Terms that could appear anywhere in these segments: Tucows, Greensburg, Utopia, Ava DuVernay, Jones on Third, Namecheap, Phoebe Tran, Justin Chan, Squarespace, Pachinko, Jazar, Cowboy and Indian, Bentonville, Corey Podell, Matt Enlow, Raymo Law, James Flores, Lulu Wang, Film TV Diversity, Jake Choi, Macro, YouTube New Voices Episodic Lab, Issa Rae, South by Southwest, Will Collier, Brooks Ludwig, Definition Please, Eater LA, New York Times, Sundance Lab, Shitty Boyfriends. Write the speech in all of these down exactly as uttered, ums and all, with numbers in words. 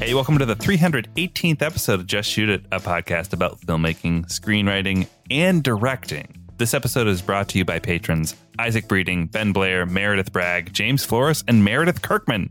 Hey, welcome to the three hundred eighteenth episode of Just Shoot It, a podcast about filmmaking, screenwriting, and directing. This episode is brought to you by patrons Isaac Breeding, Ben Blair, Meredith Bragg, James Flores, and Meredith Kirkman.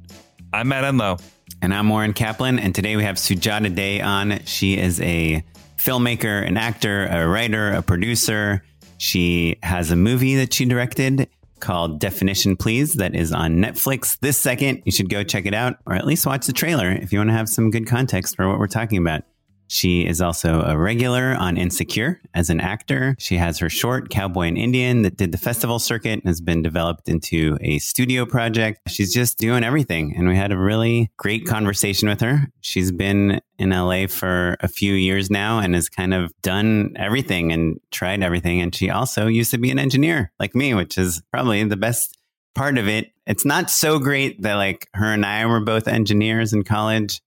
I'm Matt Enlow. And I'm Warren Kaplan, and today we have Sujata Day on. She is a filmmaker, an actor, a writer, a producer. She has a movie that she directed called Definition Please that is on Netflix this second. You should go check it out, or at least watch the trailer if you want to have some good context for what we're talking about. She is also a regular on Insecure as an actor. She has her short Cowboy and Indian that did the festival circuit and has been developed into a studio project. She's just doing everything. And we had a really great conversation with her. She's been in L A for a few years now and has kind of done everything and tried everything. And she also used to be an engineer like me, which is probably the best part of it. It's not so great that like her and I were both engineers in college,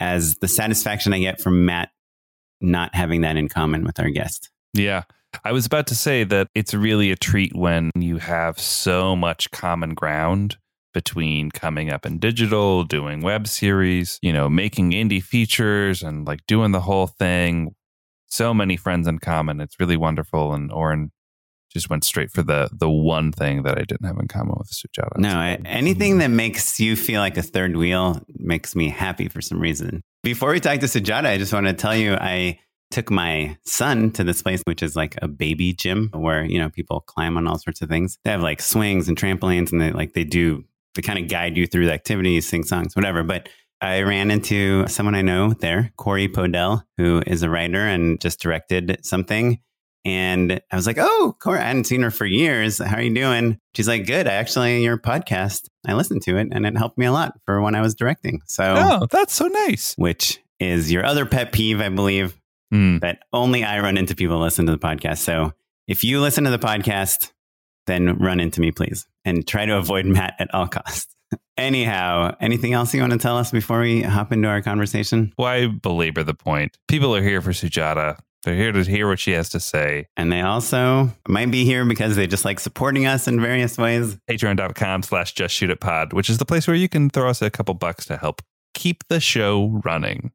as the satisfaction I get from Matt not having that in common with our guest. Yeah. I was about to say that it's really a treat when you have so much common ground between coming up in digital, doing web series, you know, making indie features and like doing the whole thing. So many friends in common. It's really wonderful. And Oren just went straight for the the one thing that I didn't have in common with Sujata. No, I, anything that makes you feel like a third wheel makes me happy for some reason. Before we talk to Sujata, I just want to tell you, I took my son to this place, which is like a baby gym where, you know, people climb on all sorts of things. They have like swings and trampolines and they like they do, they kind of guide you through the activities, sing songs, whatever. But I ran into someone I know there, Corey Podell, who is a writer and just directed something. And I was like, oh, Cora, I hadn't seen her for years. How are you doing? She's like, good. I actually, your podcast, I listened to it and it helped me a lot for when I was directing. So, oh, that's so nice. Which is your other pet peeve, I believe, mm. that only I run into people who listen to the podcast. So if you listen to the podcast, then run into me, please. And try to avoid Matt at all costs. Anyhow, anything else you want to tell us before we hop into our conversation? Why belabor the point? People are here for Sujata. They're here to hear what she has to say. And they also might be here because they just like supporting us in various ways. Patreon.com slash Just Shoot It Pod, which is the place where you can throw us a couple bucks to help keep the show running.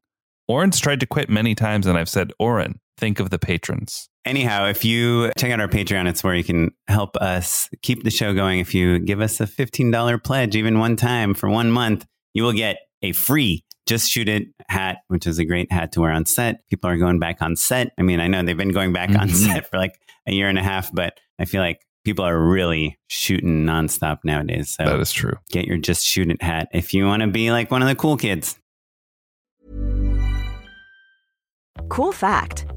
Oren's tried to quit many times, and I've said, Oren, think of the patrons. Anyhow, if you check out our Patreon, it's where you can help us keep the show going. If you give us a fifteen dollars pledge, even one time for one month, you will get a free Just Shoot It hat, which is a great hat to wear on set. People are going back on set. I mean, I know they've been going back mm-hmm. on set for like a year and a half, but I feel like people are really shooting nonstop nowadays. So that is true. Get your Just Shoot It hat if you want to be like one of the cool kids. Cool fact,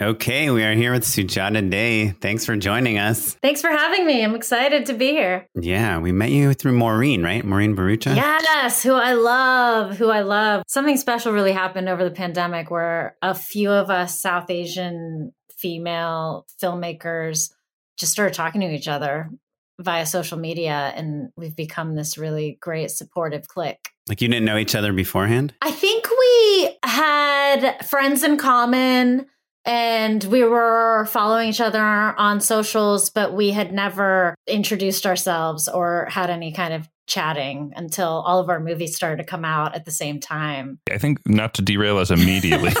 Okay, we are here with Sujata Day. Thanks for joining us. Thanks for having me. I'm excited to be here. Yeah, we met you through Maureen, right? Maureen Bharucha? Yes, who I love, who I love. Something special really happened over the pandemic where a few of us South Asian female filmmakers just started talking to each other via social media, and we've become this really great supportive clique. Like you didn't know each other beforehand? I think we had friends in common. And we were following each other on socials, but we had never introduced ourselves or had any kind of chatting until all of our movies started to come out at the same time. I think, not to derail us immediately,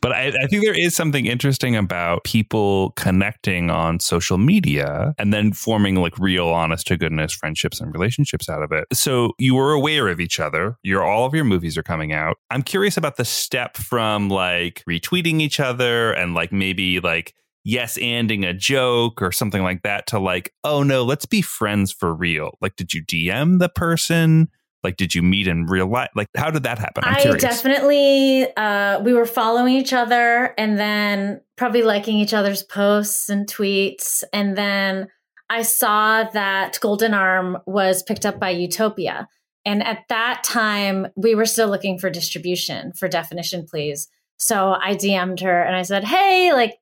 but I, I think there is something interesting about people connecting on social media and then forming like real, honest to goodness friendships and relationships out of it. So you were aware of each other. You're all of your movies are coming out. I'm curious about the step from like retweeting each other and like maybe like yes anding a joke or something like that to like, oh no, let's be friends for real. Like, did you D M the person? Like, did you meet in real life? Like, how did that happen? I'm I curious. definitely, uh, we were following each other and then probably liking each other's posts and tweets. And then I saw that Golden Arm was picked up by Utopia. And at that time, we were still looking for distribution for Definition Please. So I D M'd her and I said, hey, like,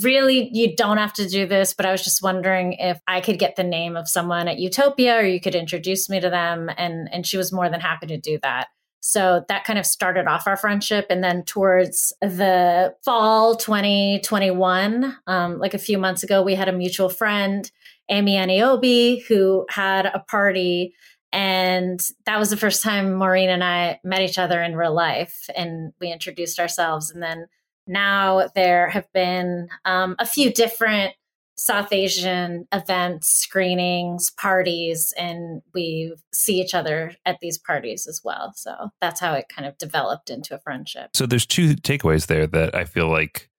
really, you don't have to do this, but I was just wondering if I could get the name of someone at Utopia or you could introduce me to them. And, and she was more than happy to do that. So that kind of started off our friendship. And then towards the fall twenty twenty-one, um, like a few months ago, we had a mutual friend, Amy Aniobi, who had a party. And that was the first time Maureen and I met each other in real life. And we introduced ourselves. And then now there have been um, a few different South Asian events, screenings, parties, and we see each other at these parties as well. So that's how it kind of developed into a friendship. So there's two takeaways there that I feel like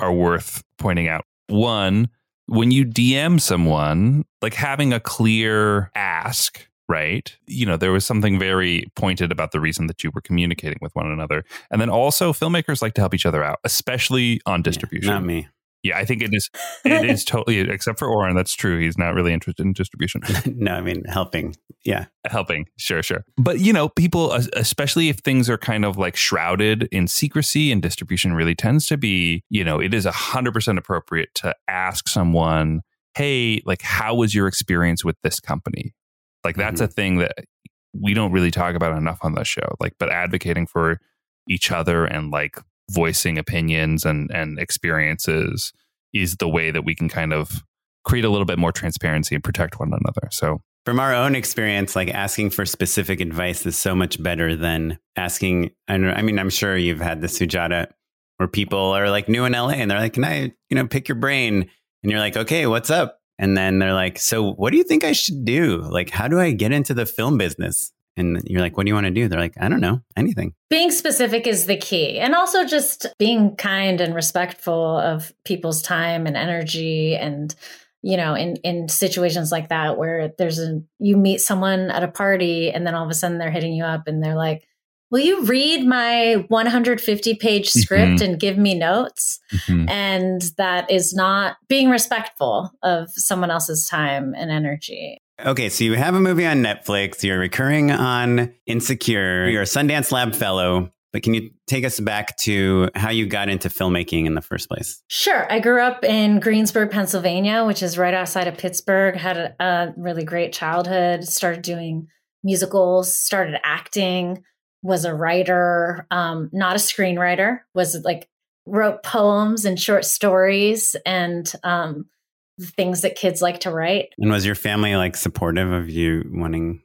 are worth pointing out. One, when you D M someone, like having a clear ask, right? You know, there was something very pointed about the reason that you were communicating with one another. And then also filmmakers like to help each other out, especially on distribution. Yeah, not me. Yeah, I think it is. It is totally, except for Oren. That's true. He's not really interested in distribution. No, I mean, helping. Yeah. Helping. Sure, sure. But, you know, people, especially if things are kind of like shrouded in secrecy and distribution really tends to be, you know, it is one hundred percent appropriate to ask someone, hey, like, how was your experience with this company? Like, that's mm-hmm. a thing that we don't really talk about enough on the show, like, but advocating for each other and like voicing opinions and, and experiences is the way that we can kind of create a little bit more transparency and protect one another. So from our own experience, like asking for specific advice is so much better than asking. I don't, I mean, I'm sure you've had this, Sujata, where people are like new in L A and they're like, can I, you know, pick your brain? And you're like, okay, what's up? And then they're like, so what do you think I should do? Like, how do I get into the film business? And you're like, what do you want to do? They're like, I don't know, anything. Being specific is the key. And also just being kind and respectful of people's time and energy. And, you know, in, in situations like that, where there's a, you meet someone at a party and then all of a sudden they're hitting you up and they're like, will you read my one hundred fifty page script mm-hmm. and give me notes? Mm-hmm. And that is not being respectful of someone else's time and energy. Okay, so you have a movie on Netflix. You're recurring on Insecure. You're a Sundance Lab fellow. But can you take us back to how you got into filmmaking in the first place? Sure. I grew up in Greensburg, Pennsylvania, which is right outside of Pittsburgh. Had a, a really great childhood, started doing musicals, started acting, was a writer, um, not a screenwriter, was like wrote poems and short stories and um, things that kids like to write. And was your family like supportive of you wanting...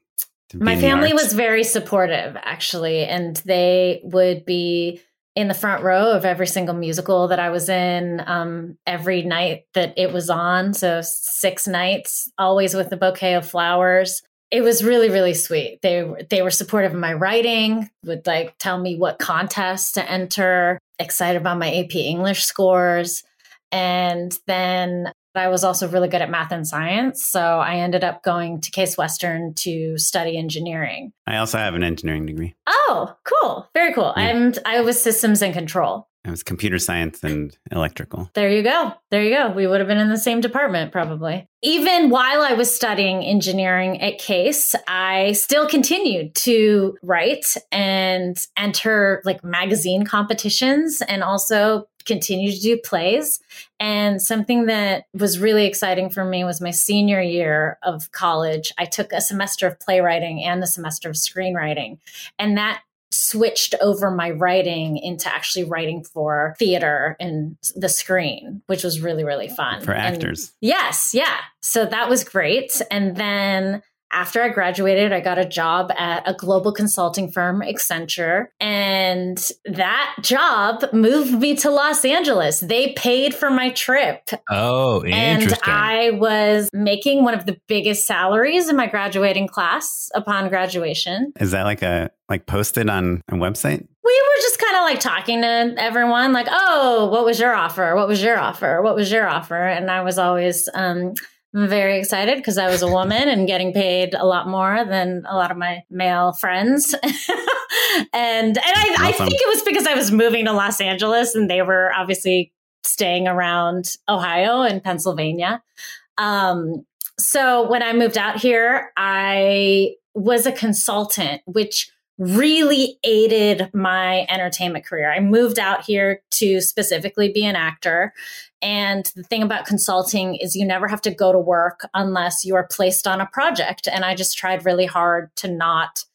My family was very supportive, actually, and they would be in the front row of every single musical that I was in um, every night that it was on. So six nights, always with a bouquet of flowers. It was really, really sweet. They they were supportive of my writing, would like tell me what contests to enter, excited about my A P English scores. And then I was also really good at math and science. So I ended up going to Case Western to study engineering. I also have an engineering degree. Oh, cool. Very cool. Yeah. I'm, I was systems and control. I was computer science and electrical. There you go. There you go. We would have been in the same department probably. Even while I was studying engineering at Case, I still continued to write and enter like magazine competitions and also continue to do plays. And something that was really exciting for me was my senior year of college. I took a semester of playwriting and a semester of screenwriting. And that switched over my writing into actually writing for theater and the screen, which was really, really fun. For actors. And yes. Yeah. So that was great. And then after I graduated, I got a job at a global consulting firm, Accenture, and that job moved me to Los Angeles. They paid for my trip. Oh, interesting. And I was making one of the biggest salaries in my graduating class upon graduation. Is that like a like posted on a website? We were just kind of like talking to everyone like, oh, what was your offer? What was your offer? What was your offer? And I was always... um. I'm very excited because I was a woman and getting paid a lot more than a lot of my male friends. and and I, awesome. I think it was because I was moving to Los Angeles and they were obviously staying around Ohio and Pennsylvania. Um, so when I moved out here, I was a consultant, which really aided my entertainment career. I moved out here to specifically be an actor. And the thing about consulting is you never have to go to work unless you are placed on a project. And I just tried really hard to not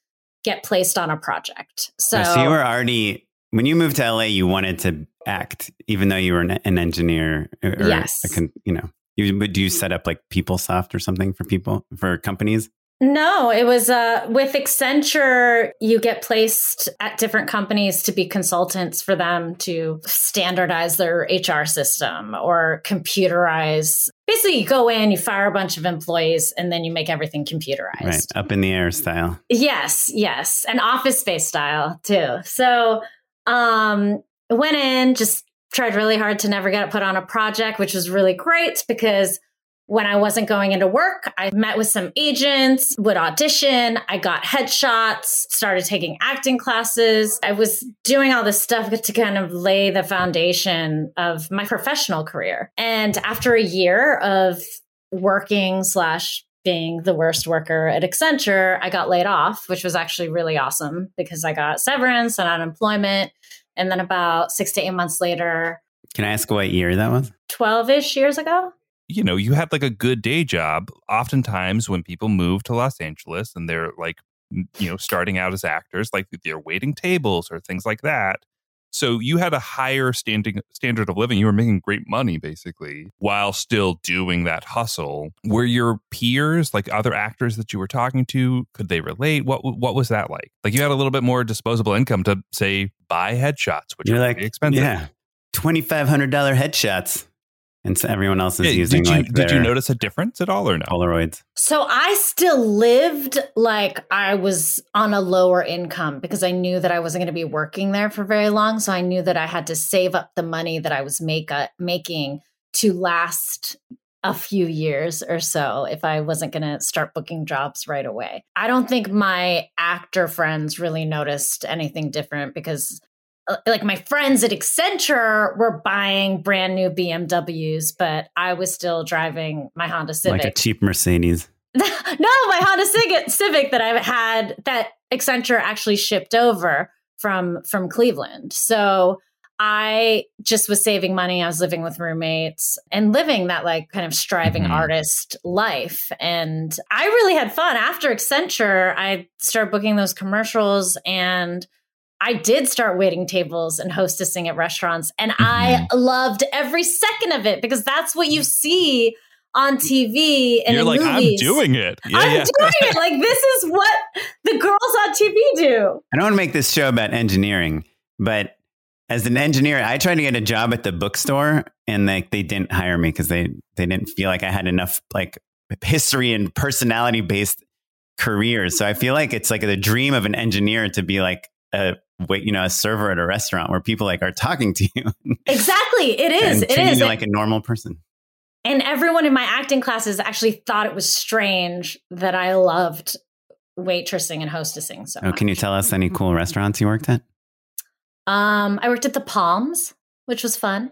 get placed on a project. So, so you were already, when you moved to L A, you wanted to act, even though you were an, an engineer. Or yes. A con, you know, you, do you set up like PeopleSoft or something for people, for companies? No, it was uh, with Accenture, you get placed at different companies to be consultants for them to standardize their H R system or computerize. Basically, you go in, you fire a bunch of employees, and then you make everything computerized. Right, up in the air style. Yes, yes. And office space style, too. So um, I went in, just tried really hard to never get put on a project, which was really great because... when I wasn't going into work, I met with some agents, would audition. I got headshots, started taking acting classes. I was doing all this stuff to kind of lay the foundation of my professional career. And after a year of working slash being the worst worker at Accenture, I got laid off, which was actually really awesome because I got severance and unemployment. And then about six to eight months later. Can I ask what year that was? twelve-ish years ago. You know, you have like a good day job. Oftentimes when people move to Los Angeles and they're like, you know, starting out as actors, like they're waiting tables or things like that. So you had a higher standing standard of living. You were making great money, basically, while still doing that hustle. Were your peers, like other actors that you were talking to, could they relate? What what was that like? Like you had a little bit more disposable income to, say, buy headshots, which are like expensive. Yeah, twenty-five hundred dollars headshots. And so everyone else is yeah, using did you, like their Did you notice a difference at all or no? Polaroids. So I still lived like I was on a lower income because I knew that I wasn't going to be working there for very long. So I knew that I had to save up the money that I was make, uh, making to last a few years or so if I wasn't going to start booking jobs right away. I don't think my actor friends really noticed anything different because... like my friends at Accenture were buying brand new B M Ws, but I was still driving my Honda Civic. Like a cheap Mercedes. No, my Honda Civic that I had that Accenture actually shipped over from from Cleveland. So I just was saving money. I was living with roommates and living that like kind of striving mm-hmm. artist life. And I really had fun. After Accenture, I started booking those commercials, and I did start waiting tables and hostessing at restaurants. And mm-hmm. I loved every second of it, because that's what you see on T V and you're in like, movies. I'm doing it. Yeah, I'm yeah. doing it. Like, this is what the girls on T V do. I don't want to make this show about engineering, but as an engineer, I tried to get a job at the bookstore, and like they, they didn't hire me because they, they didn't feel like I had enough like history and personality based careers. So I feel like it's like the dream of an engineer to be like a wait, you know, a server at a restaurant where people like are talking to you. Exactly, it is. It is you like a normal person. And everyone in my acting classes actually thought it was strange that I loved waitressing and hostessing. So, oh, can you tell us any cool restaurants you worked at? Um, I worked at the Palms, which was fun.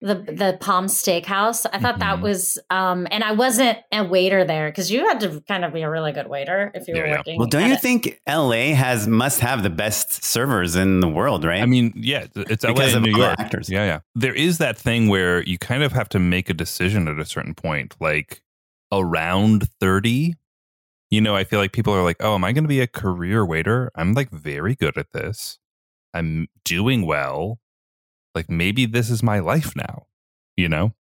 The the Palms Steakhouse. I thought mm-hmm. that was, um, and I wasn't a waiter there, because you had to kind of be a really good waiter if you yeah, were working. Yeah. Well, don't you it. think L A has must have the best servers in the world, right? I mean, yeah, it's L A and New York. Actors. Yeah, yeah. There is that thing where you kind of have to make a decision at a certain point, like around thirty. You know, I feel like people are like, oh, am I going to be a career waiter? I'm like very good at this. I'm doing well. Like, maybe this is my life now, you know?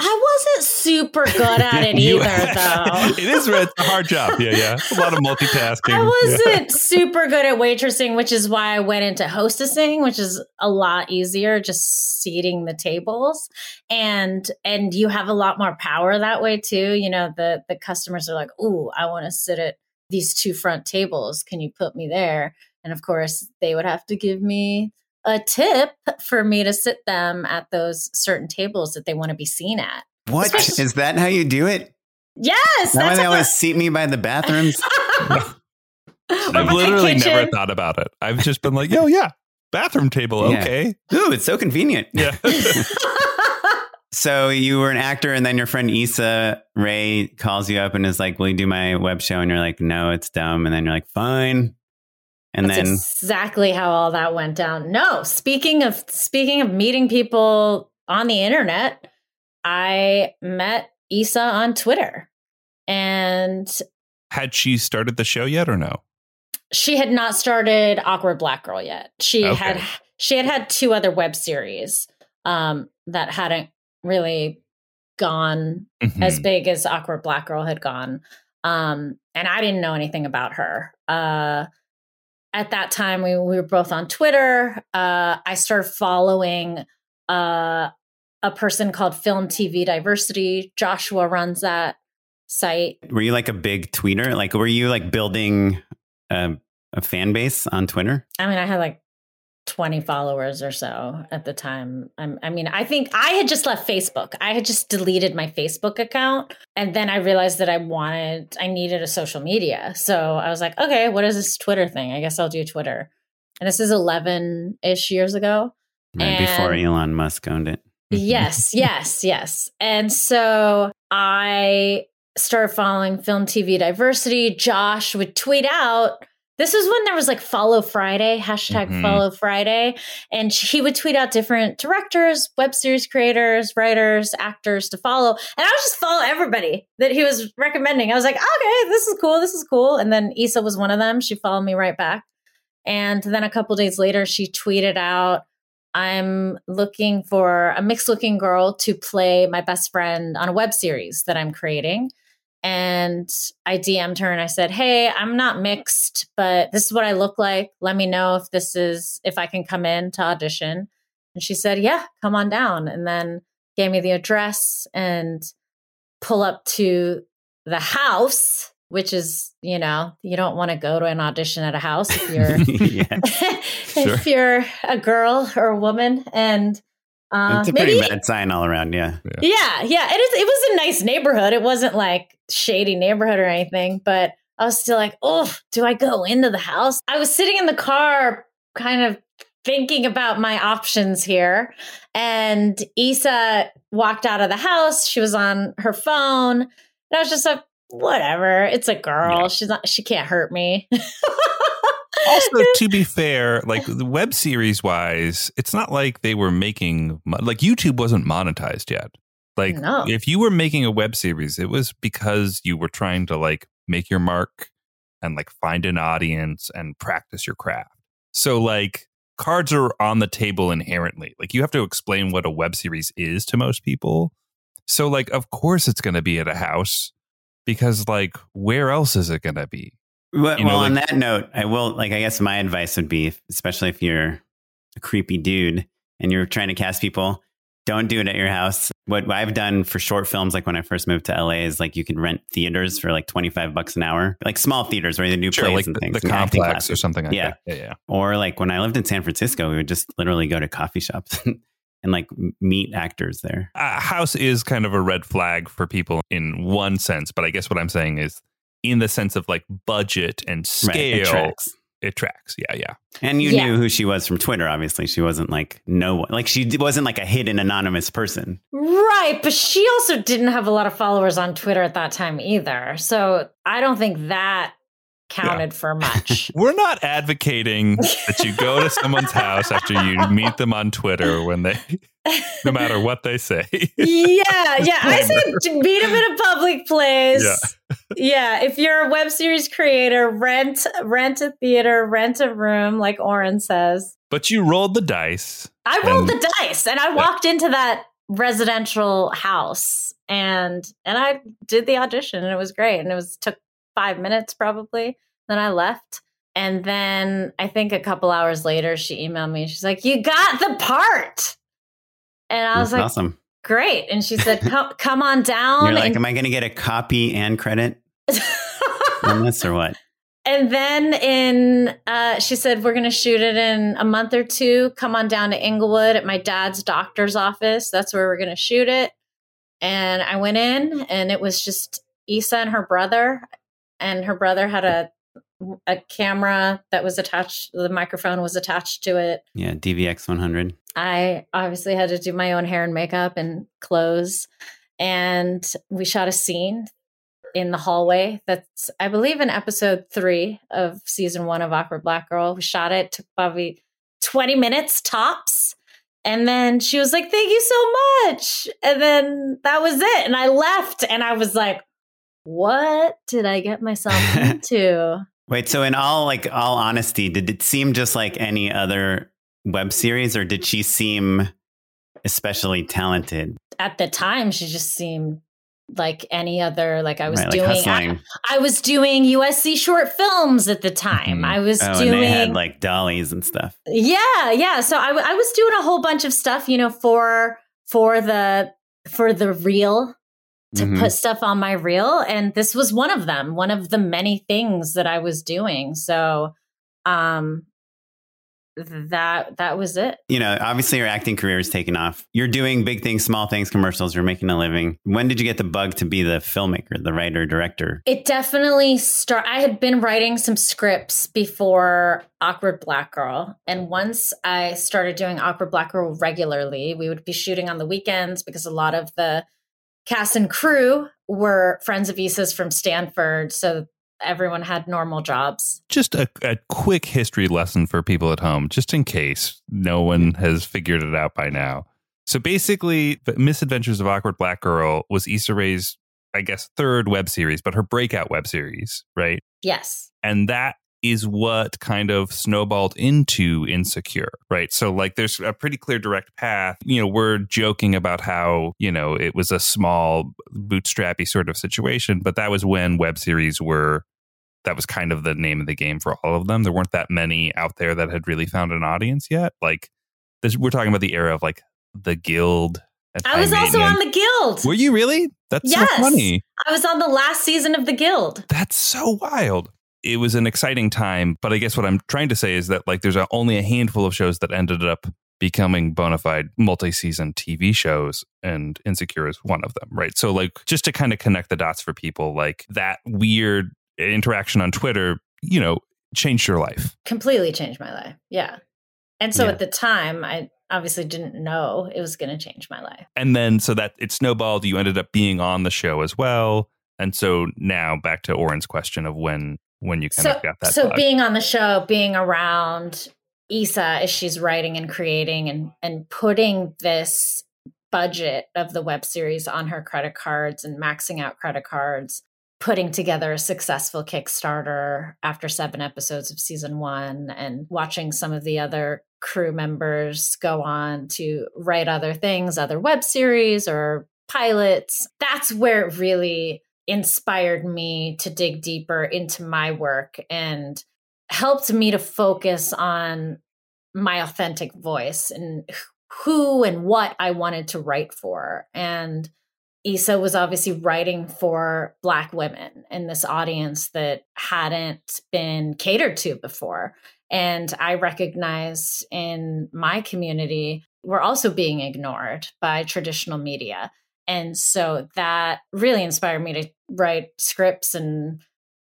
I wasn't super good at it you, either, though. It is it's a hard job. Yeah, yeah. A lot of multitasking. I wasn't yeah. super good at waitressing, which is why I went into hostessing, which is a lot easier, just seating the tables. And and you have a lot more power that way, too. You know, the, the customers are like, ooh, I want to sit at these two front tables. Can you put me there? And, of course, they would have to give me a tip for me to sit them at those certain tables that they want to be seen at. What? Especially- is that how you do it? Yes. That that's why they always I- seat me by the bathrooms? I've literally never thought about it. I've just been like, yo, yeah, bathroom table. Yeah. Okay. Ooh, it's so convenient. Yeah. So you were an actor, and then your friend Issa Rae calls you up and is like, will you do my web show? And you're like, no, it's dumb. And then you're like, fine. And that's then exactly how all that went down. No, speaking of speaking of meeting people on the internet, I met Issa on Twitter. And had she started the show yet or no? She had not started Awkward Black Girl yet. She okay. had she had had two other web series um, that hadn't really gone mm-hmm. as big as Awkward Black Girl had gone. Um, and I didn't know anything about her. Uh At that time, we, we were both on Twitter. Uh, I started following uh, a person called Film T V Diversity. Joshua runs that site. Were you like a big tweeter? Like, were you like building a, a fan base on Twitter? I mean, I had like twenty followers or so at the time. I'm, I mean, I think I had just left Facebook. I had just deleted my Facebook account. And then I realized that I wanted, I needed a social media. So I was like, okay, what is this Twitter thing? I guess I'll do Twitter. And this is eleven-ish years ago. Right before Elon Musk owned it. Yes, yes, yes. And so I started following Film T V Diversity. Josh would tweet out, this is when there was like Follow Friday, hashtag mm-hmm. Follow Friday. And he would tweet out different directors, web series creators, writers, actors to follow. And I would just follow everybody that he was recommending. I was like, okay, this is cool. This is cool. And then Issa was one of them. She followed me right back. And then a couple of days later, she tweeted out, I'm looking for a mixed looking girl to play my best friend on a web series that I'm creating. And I D M'd her and I said, hey, I'm not mixed, but this is what I look like. Let me know if this is, if I can come in to audition. And she said, yeah, come on down. And then gave me the address and pull up to the house, which is, you know, you don't want to go to an audition at a house if you're, yeah, if sure. you're a girl or a woman. And Uh, it's a maybe, pretty bad sign all around, yeah. Yeah, yeah. yeah. It, is, it was a nice neighborhood. It wasn't like shady neighborhood or anything, but I was still like, oh, do I go into the house? I was sitting in the car kind of thinking about my options here. And Issa walked out of the house. She was on her phone. And I was just like, whatever. It's a girl. Yeah. She's not, she can't hurt me. Also, to be fair, like the web series wise, it's not like they were making, like YouTube wasn't monetized yet. Like no. If you were making a web series, it was because you were trying to like make your mark and like find an audience and practice your craft. So like cards are on the table inherently. Like you have to explain what a web series is to most people. So like, of course, it's going to be at a house because like where else is it going to be? Well, you know, well like, on that note, I will like I guess my advice would be, especially if you're a creepy dude and you're trying to cast people, don't do it at your house. What I've done for short films, like when I first moved to L A, is like you can rent theaters for like twenty-five bucks an hour, like small theaters where they do sure, plays like and the, things. The complex or something like yeah. that. Yeah, yeah. Or like when I lived in San Francisco, we would just literally go to coffee shops and, and like meet actors there. Uh, house is kind of a red flag for people in one sense, but I guess what I'm saying is in the sense of like budget and scale, right, it, tracks. it tracks. Yeah, yeah. And you yeah. knew who she was from Twitter, obviously. She wasn't like no one, like she wasn't like a hidden anonymous person. Right. But she also didn't have a lot of followers on Twitter at that time either. So I don't think that counted yeah. for much. We're not advocating that you go to someone's house after you meet them on Twitter when they, no matter what they say. Yeah, yeah. I said meet them in a public place. Yeah. yeah. If you're a web series creator, rent rent a theater, rent a room, like Oren says. But you rolled the dice. I rolled and, the dice, and I yeah. walked into that residential house, and and I did the audition, and it was great, and it was took. Five minutes probably. Then I left. And then I think a couple hours later, she emailed me. She's like, you got the part. And I That's was like, awesome. Great. And she said, come, come on down. You're like, and- am I going to get a copy and credit on this or what? And then in, uh, she said, we're going to shoot it in a month or two. Come on down to Inglewood at my dad's doctor's office. That's where we're going to shoot it. And I went in and it was just Issa and her brother. And her brother had a a camera that was attached. The microphone was attached to it. Yeah, D V X one hundred. I obviously had to do my own hair and makeup and clothes. And we shot a scene in the hallway. That's, I believe, in episode three of season one of Awkward Black Girl. We shot it. Took probably twenty minutes tops. And then she was like, thank you so much. And then that was it. And I left and I was like, what did I get myself into? Wait, so in all like all honesty, did it seem just like any other web series, or did she seem especially talented? At the time, she just seemed like any other. Like I was right, doing, like I, I was doing U S C short films at the time. Mm-hmm. I was oh, doing and they had like dollies and stuff. Yeah, yeah. So I, I was doing a whole bunch of stuff, you know, for for the for the reel. To mm-hmm. put stuff on my reel. And this was one of them, one of the many things that I was doing. So um, that that was it. You know, obviously your acting career is taking off. You're doing big things, small things, commercials. You're making a living. When did you get the bug to be the filmmaker, the writer, director? It definitely started. I had been writing some scripts before Awkward Black Girl. And once I started doing Awkward Black Girl regularly, we would be shooting on the weekends because a lot of the cast and crew were friends of Issa's from Stanford, so everyone had normal jobs. Just a, a quick history lesson for people at home, just in case no one has figured it out by now. So basically, The Misadventures of Awkward Black Girl was Issa Rae's, I guess, third web series, but her breakout web series, right? Yes. And that is what kind of snowballed into Insecure, right? So like there's a pretty clear direct path. You know, we're joking about how, you know, it was a small bootstrappy sort of situation, but that was when web series were, that was kind of the name of the game for all of them. There weren't that many out there that had really found an audience yet. Like this, we're talking about the era of like the Guild. I was also on the Guild. Were you really? That's yes. so funny. I was on the last season of the Guild. That's so wild. It was an exciting time, but I guess what I'm trying to say is that like there's a, only a handful of shows that ended up becoming bona fide multi-season T V shows, and Insecure is one of them, right? So like just to kind of connect the dots for people, like that weird interaction on Twitter, you know, changed your life. Completely changed my life. Yeah. And so yeah. at the time, I obviously didn't know it was going to change my life. And then so that it snowballed, you ended up being on the show as well. And so now back to Oren's question of when when you kind so, of got that. So bug. Being on the show, being around Issa as she's writing and creating and and putting this budget of the web series on her credit cards and maxing out credit cards, putting together a successful Kickstarter after seven episodes of season one, and watching some of the other crew members go on to write other things, other web series or pilots. That's where it really inspired me to dig deeper into my work and helped me to focus on my authentic voice and who and what I wanted to write for. And Issa was obviously writing for Black women in this audience that hadn't been catered to before. And I recognized in my community, we're also being ignored by traditional media. And so that really inspired me to write scripts and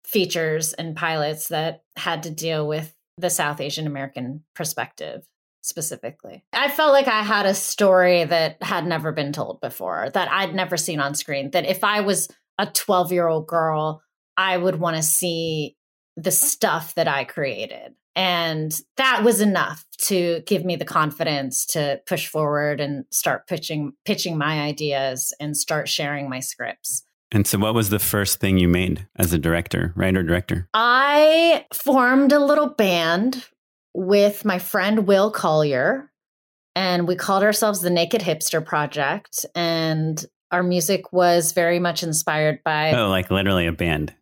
features and pilots that had to deal with the South Asian American perspective specifically. I felt like I had a story that had never been told before, that I'd never seen on screen, that if I was a twelve-year-old girl, I would want to see the stuff that I created. And that was enough to give me the confidence to push forward and start pitching, pitching my ideas and start sharing my scripts. And so what was the first thing you made as a director, writer, director? I formed a little band with my friend Will Collier, and we called ourselves the Naked Hipster Project. And our music was very much inspired by... Oh, like literally a band.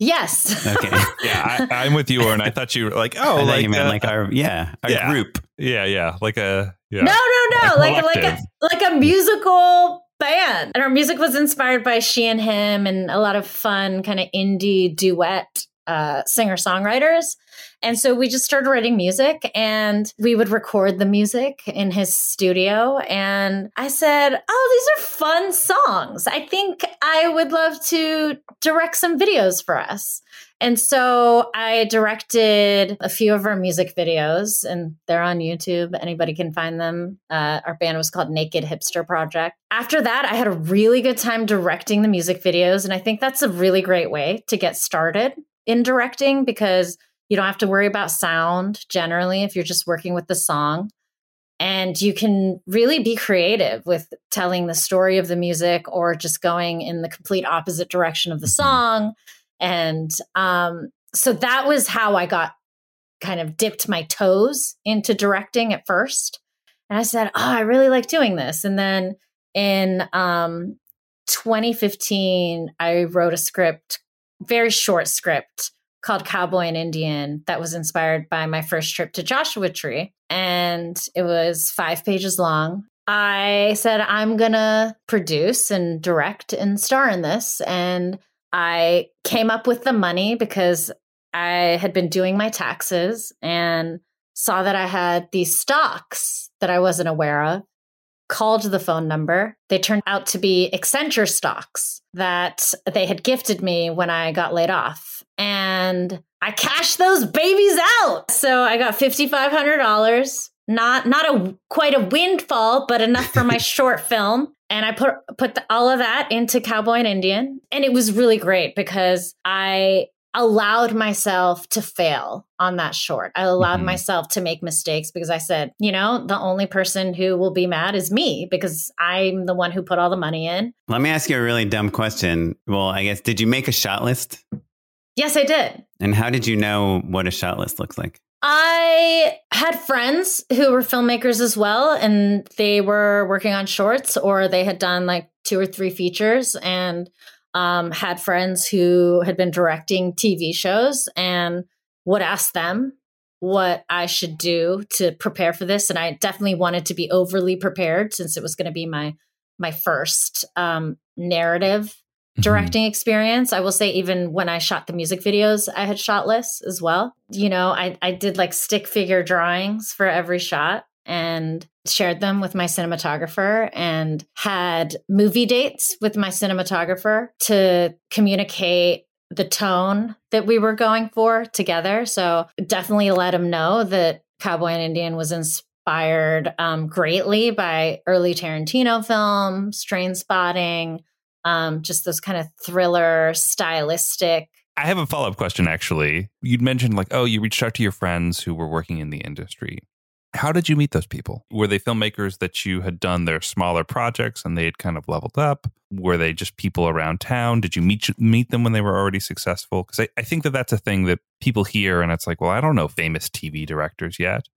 Yes. Okay. Yeah, I, I'm with you, Oren. I thought you were like, oh, I like, you meant uh, like our yeah, our yeah. group. Yeah, yeah, like a yeah. No, no, no, a like like a like a musical band. And our music was inspired by She and Him and a lot of fun kind of indie duet uh, singer-songwriters. And so we just started writing music, and we would record the music in his studio. And I said, oh, these are fun songs. I think I would love to direct some videos for us. And so I directed a few of our music videos, and they're on YouTube. Anybody can find them. Uh, our band was called Naked Hipster Project. After that, I had a really good time directing the music videos. And I think that's a really great way to get started in directing, because you don't have to worry about sound generally if you're just working with the song. And you can really be creative with telling the story of the music or just going in the complete opposite direction of the song. And um, so that was how I got kind of dipped my toes into directing at first. And I said, oh, I really like doing this. And then in um, twenty fifteen, I wrote a script, very short script, called Cowboy and Indian, that was inspired by my first trip to Joshua Tree. And it was five pages long. I said, I'm going to produce and direct and star in this. And I came up with the money because I had been doing my taxes and saw that I had these stocks that I wasn't aware of. Called the phone number. They turned out to be Accenture stocks that they had gifted me when I got laid off. And I cashed those babies out. So I got five thousand five hundred dollars. Not not a quite a windfall, but enough for my short film. And I put put the, all of that into Cowboy and Indian. And it was really great because I allowed myself to fail on that short. I allowed mm-hmm. myself to make mistakes because I said, you know, the only person who will be mad is me because I'm the one who put all the money in. Let me ask you a really dumb question. Well, I guess, did you make a shot list? Yes, I did. And how did you know what a shot list looks like? I had friends who were filmmakers as well, and they were working on shorts or they had done like two or three features, and um, had friends who had been directing T V shows and would ask them what I should do to prepare for this. And I definitely wanted to be overly prepared since it was going to be my my first um, narrative directing experience. I will say even when I shot the music videos, I had shot lists as well. You know, I, I did like stick figure drawings for every shot and shared them with my cinematographer and had movie dates with my cinematographer to communicate the tone that we were going for together. So definitely let him know that Cowboy and Indian was inspired um, greatly by early Tarantino films, Train Spotting, Um, just those kind of thriller, stylistic I have a follow-up question, actually. You'd mentioned like, oh, you reached out to your friends who were working in the industry. How did you meet those people? Were they filmmakers that you had done their smaller projects and they had kind of leveled up? Were they just people around town? Did you meet meet them when they were already successful? Because I, I think that that's a thing that people hear and it's like, well, I don't know famous T V directors yet.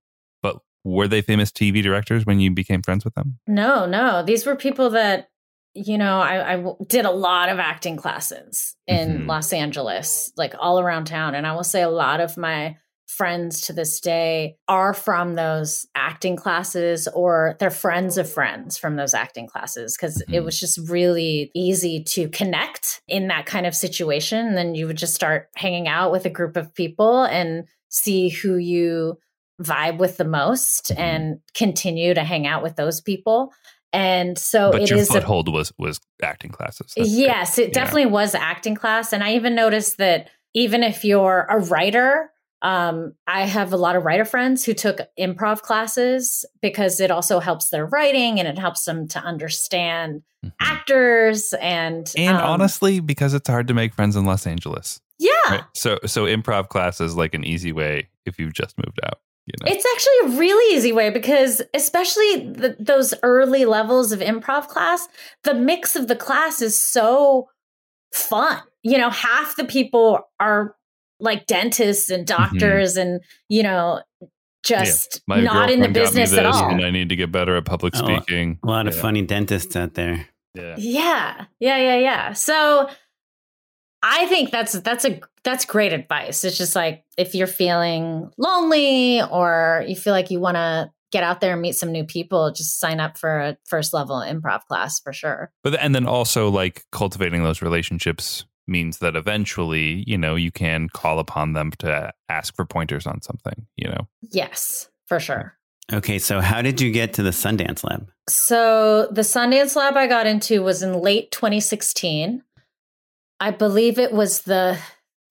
But were they famous T V directors when you became friends with them? No, no. These were people that, you know, I, I did a lot of acting classes in mm-hmm. Los Angeles, like all around town. And I will say a lot of my friends to this day are from those acting classes or they're friends of friends from those acting classes because mm-hmm. it was just really easy to connect in that kind of situation. And then you would just start hanging out with a group of people and see who you vibe with the most mm-hmm. and continue to hang out with those people. And so but it your is foothold a, was was acting classes. That's yes, great. It definitely yeah. was acting class. And I even noticed that even if you're a writer, Um, I have a lot of writer friends who took improv classes because it also helps their writing and it helps them to understand mm-hmm. actors and and um, honestly, because it's hard to make friends in Los Angeles. Yeah. Right? So so improv class is like an easy way if you've just moved out. You know? It's actually a really easy way because especially the, those early levels of improv class, the mix of the class is so fun. You know, half the people are like dentists and doctors mm-hmm. and, you know, just yeah. not in the business at all. And I need to get better at public oh, speaking. A lot yeah. of funny dentists out there. Yeah. Yeah. Yeah. Yeah. Yeah. So I think that's, that's a, that's great advice. It's just like, if you're feeling lonely or you feel like you want to get out there and meet some new people, just sign up for a first level improv class for sure. But, and then also like cultivating those relationships means that eventually, you know, you can call upon them to ask for pointers on something, you know? Yes, for sure. Okay, so how did you get to the Sundance Lab? So the Sundance Lab I got into was in late twenty sixteen. I believe it was the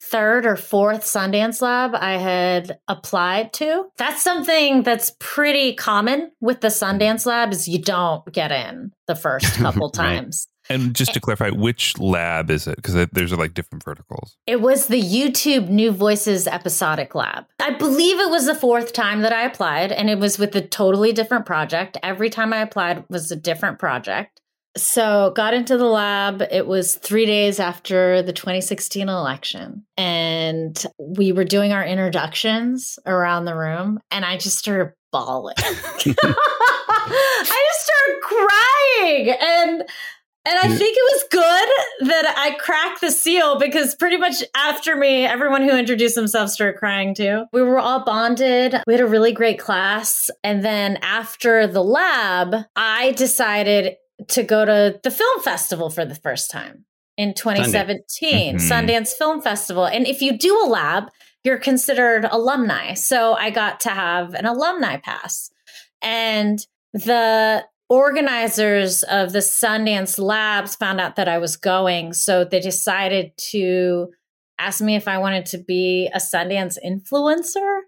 third or fourth Sundance Lab I had applied to. That's something that's pretty common with the Sundance Lab is you don't get in the first couple right. times. And just to clarify, which lab is it? Because there's like different verticals. It was the YouTube New Voices Episodic Lab. I believe it was the fourth time that I applied, and it was with a totally different project. Every time I applied was a different project. So got into the lab. It was three days after the twenty sixteen election. And we were doing our introductions around the room. And I just started bawling. I just started crying. And... And I think it was good that I cracked the seal because pretty much after me, everyone who introduced themselves started crying too. We were all bonded. We had a really great class. And then after the lab, I decided to go to the film festival for the first time in twenty seventeen, Sundance, mm-hmm. Sundance Film Festival. And if you do a lab, you're considered alumni. So I got to have an alumni pass. And the organizers of the Sundance Labs found out that I was going. So they decided to ask me if I wanted to be a Sundance influencer.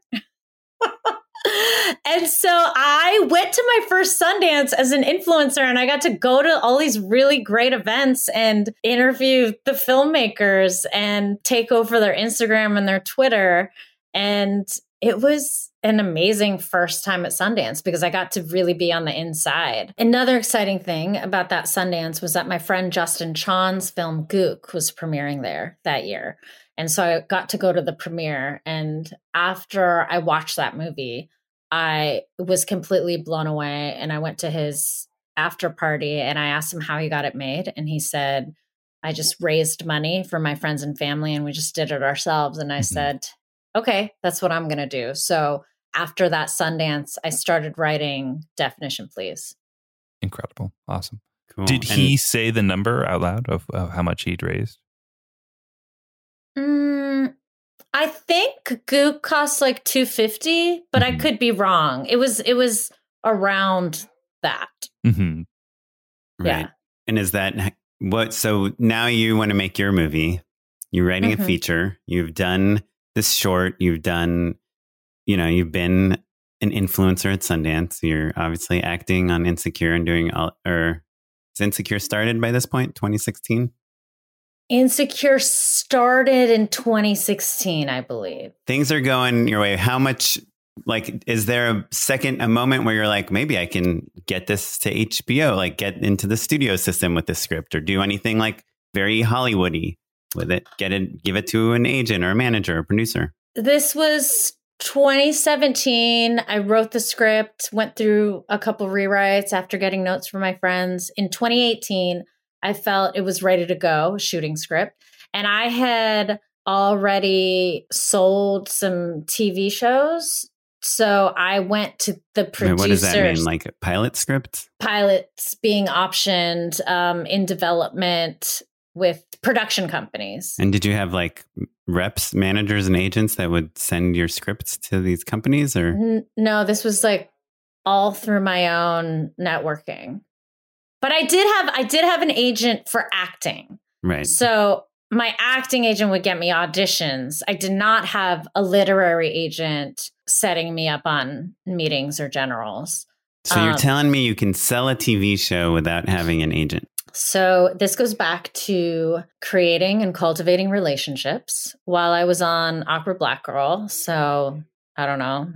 And so I went to my first Sundance as an influencer and I got to go to all these really great events and interview the filmmakers and take over their Instagram and their Twitter. And it was an amazing first time at Sundance because I got to really be on the inside. Another exciting thing about that Sundance was that my friend Justin Chan's film Gook was premiering there that year. And so I got to go to the premiere. And after I watched that movie, I was completely blown away. And I went to his after party and I asked him how he got it made. And he said, I just raised money for my friends and family and we just did it ourselves. And I mm-hmm. said, okay, that's what I'm going to do. So after that Sundance, I started writing Definition Please. Incredible. Awesome. Cool. Did and he say the number out loud of, of how much he'd raised? Um, I think Gook costs like two hundred fifty dollars, but mm-hmm. I could be wrong. It was it was around that. Mm-hmm. Right. Yeah. And is that what? So now you want to make your movie. You're writing mm-hmm. a feature. You've done this short, you've done, you know, you've been an influencer at Sundance. You're obviously acting on Insecure and doing all, or is Insecure started by this point, twenty sixteen? Insecure started in twenty sixteen, I believe. Things are going your way. How much, like, is there a second, a moment where you're like, maybe I can get this to H B O, like get into the studio system with this script or do anything like very Hollywoody with it, get it, give it to an agent or a manager or producer? This was twenty seventeen. I wrote the script, went through a couple rewrites after getting notes from my friends. In twenty eighteen, I felt it was ready to go, shooting script. And I had already sold some T V shows. So I went to the producers. What does that mean? Like pilot scripts? Pilots being optioned um, in development with production companies. And did you have like reps, managers, and agents that would send your scripts to these companies? Or N- No, this was like all through my own networking. But I did have I did have an agent for acting. Right. So my acting agent would get me auditions. I did not have a literary agent setting me up on meetings or generals. So um, you're telling me you can sell a T V show without having an agent? So this goes back to creating and cultivating relationships while I was on Awkward Black Girl. So I don't know,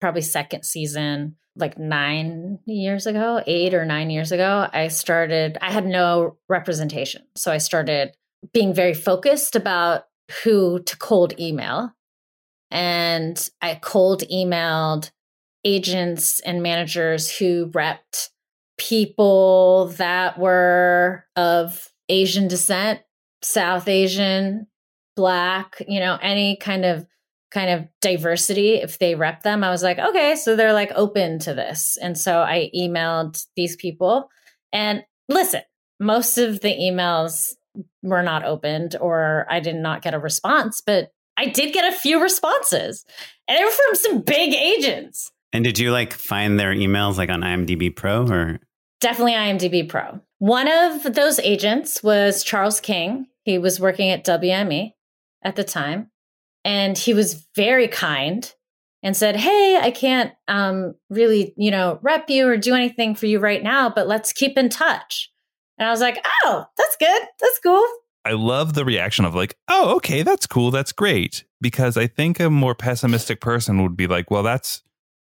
probably second season. Like nine years ago, eight or nine years ago, I started, I had no representation. So I started being very focused about who to cold email. And I cold emailed agents and managers who repped people that were of Asian descent, South Asian, Black, you know, any kind of kind of diversity. If they rep them, I was like, okay, so they're like open to this. And so I emailed these people, and listen, most of the emails were not opened or I did not get a response, but I did get a few responses, and they were from some big agents. And did you like find their emails like on IMDb Pro or? Definitely IMDb Pro. One of those agents was Charles King. He was working at W M E at the time. And he was very kind and said, hey, I can't um, really, you know, rep you or do anything for you right now, but let's keep in touch. And I was like, oh, that's good. That's cool. I love the reaction of like, oh, okay, that's cool. That's great. Because I think a more pessimistic person would be like, well, that's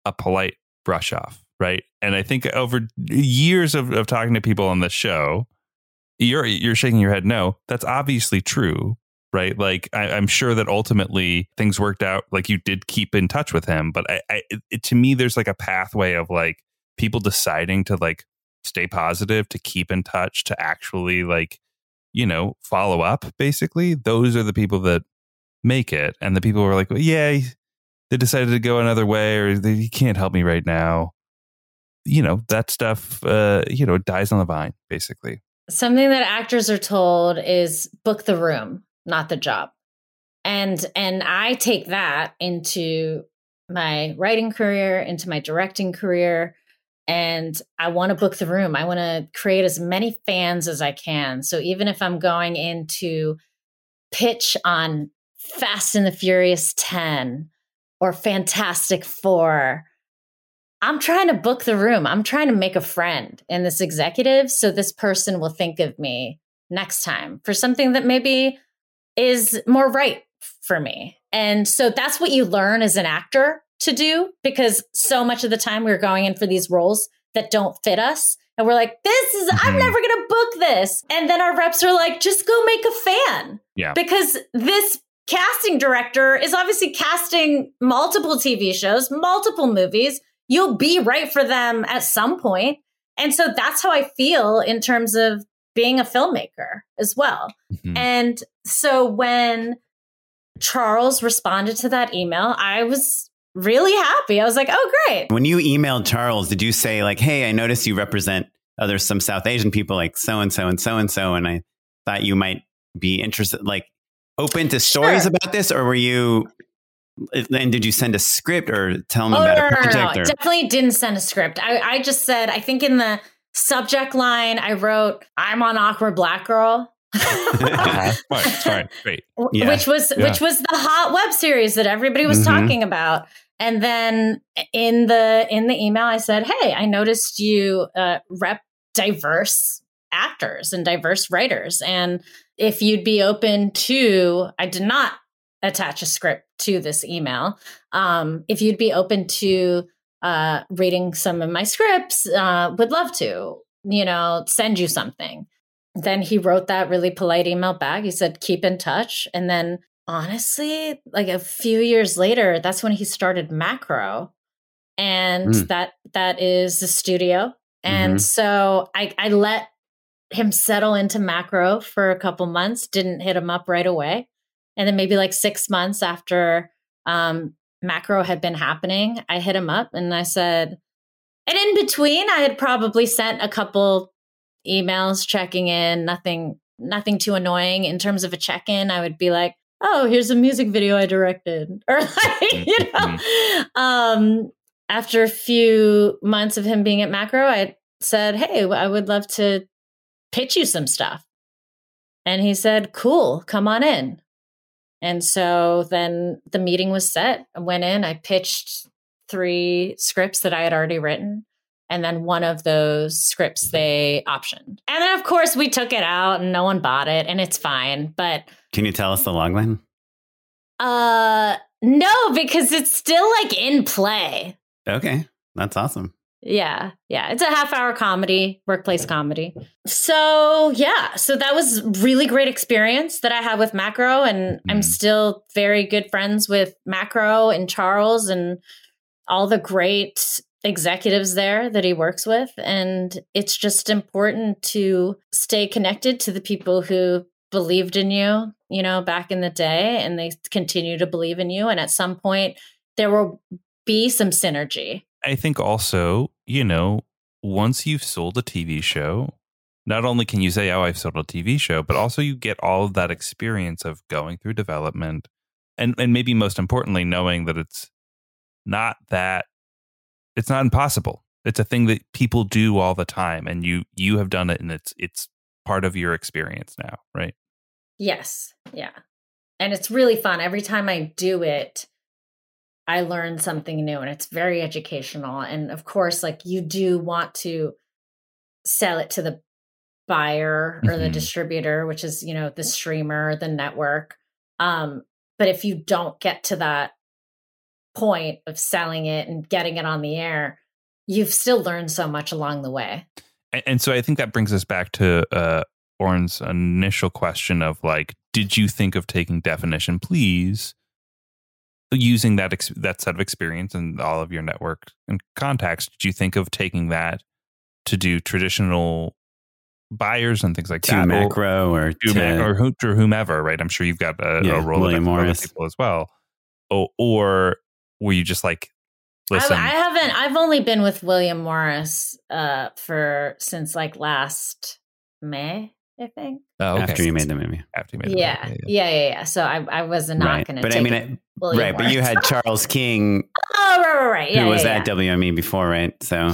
a polite brush off. Right. And I think over years of, of talking to people on the show, you're you're shaking your head. No, that's obviously true. Right. Like, I, I'm sure that ultimately things worked out, like you did keep in touch with him. But I, I it, to me, there's like a pathway of like people deciding to like stay positive, to keep in touch, to actually like, you know, follow up. Basically, those are the people that make it. And the people who are like, well, yeah, they decided to go another way, or you can't help me right now. You know, that stuff, uh, you know, dies on the vine, basically. Something that actors are told is book the room, not the job. And and I take that into my writing career, into my directing career. And I want to book the room. I want to create as many fans as I can. So even if I'm going in to pitch on Fast and the Furious ten or Fantastic Four, I'm trying to book the room. I'm trying to make a friend in this executive. So this person will think of me next time for something that maybe is more right for me. And so that's what you learn as an actor to do, because so much of the time we're going in for these roles that don't fit us. And we're like, this is, mm-hmm. I'm never going to book this. And then our reps are like, just go make a fan. Yeah. Because this casting director is obviously casting multiple T V shows, multiple movies. You'll be right for them at some point. And so that's how I feel in terms of being a filmmaker as well. Mm-hmm. And so when Charles responded to that email, I was really happy. I was like, oh, great. When you emailed Charles, did you say like, hey, I noticed you represent other some South Asian people like so-and-so and so-and-so, and I thought you might be interested, like open to stories sure. about this? Or were you, and did you send a script or tell them oh, about no, a project? No, no, no. Or? Definitely didn't send a script. I, I just said, I think in the subject line, I wrote, I'm on Awkward Black Girl. uh-huh. Smart, smart, great. Yeah. Which was yeah. which was the hot web series that everybody was mm-hmm. talking about. And then in the in the email, I said, hey, I noticed you uh, rep diverse actors and diverse writers. And if you'd be open to, I did not attach a script to this email. Um, if you'd be open to uh, reading some of my scripts, uh, would love to, you know, send you something. Then he wrote that really polite email back. He said, keep in touch. And then honestly, like a few years later, that's when he started Macro. And mm. that that is the studio. And mm-hmm. so I, I let him settle into Macro for a couple months, didn't hit him up right away. And then maybe like six months after um, Macro had been happening, I hit him up and I said, and in between, I had probably sent a couple emails checking in, nothing, nothing too annoying. In terms of a check-in, I would be like, oh, here's a music video I directed. Or like, you know, um, after a few months of him being at Macro, I said, hey, I would love to pitch you some stuff. And he said, cool, come on in. And so then the meeting was set. I went in, I pitched three scripts that I had already written. And then one of those scripts they optioned. And then, of course, we took it out and no one bought it and it's fine. But can you tell us the long line? Uh, no, because it's still like in play. Okay, that's awesome. Yeah, yeah. It's a half hour comedy, workplace comedy. So, yeah. So that was really great experience that I had with Macro. And mm. I'm still very good friends with Macro and Charles and all the great executives there that he works with. And it's just important to stay connected to the people who believed in you, you know, back in the day, and they continue to believe in you. And at some point there will be some synergy. I think also, you know, once you've sold a T V show, not only can you say, oh, I've sold a T V show, but also you get all of that experience of going through development. And, and maybe most importantly, knowing that it's not that it's not impossible. It's a thing that people do all the time. And you you have done it. And it's it's part of your experience now, right? Yes. Yeah. And it's really fun. Every time I do it, I learn something new and it's very educational. And of course, like you do want to sell it to the buyer or mm-hmm. the distributor, which is, you know, the streamer, the network. Um, but if you don't get to that point of selling it and getting it on the air, you've still learned so much along the way. And, and so I think that brings us back to uh, Oren's initial question of like, did you think of taking Definition Please, using that ex- that set of experience and all of your network and contacts, did you think of taking that to do traditional buyers and things like to that? Macro or, or to Macro or to whomever, right? I'm sure you've got a, yeah, a role of other people as well. Oh, or were you just like, listen? I, I haven't, I've only been with William Morris uh, for, since like last May, I think. Oh, okay. After you made the movie. After you made the yeah. movie. Yeah. Yeah, yeah, yeah. So I, I was not right. going to take I mean, it. William right, Morris. But you had Charles King. Oh, right, right, right. Yeah, who was yeah, at yeah. W M E before, right? So.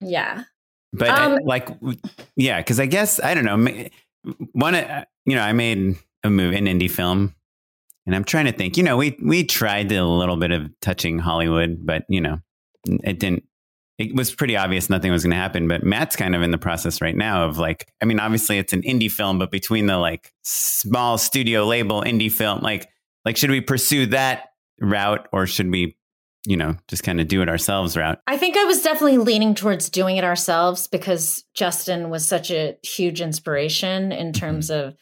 Yeah. But um, I, like, yeah, because I guess, I don't know. One, you know, I made a movie, an indie film. And I'm trying to think, you know, we we tried a little bit of touching Hollywood, but, you know, it didn't. It was pretty obvious nothing was going to happen. But Matt's kind of in the process right now of like, I mean, obviously it's an indie film, but between the like small studio label indie film, like like should we pursue that route or should we, you know, just kind of do it ourselves route? I think I was definitely leaning towards doing it ourselves because Justin was such a huge inspiration in terms mm-hmm. of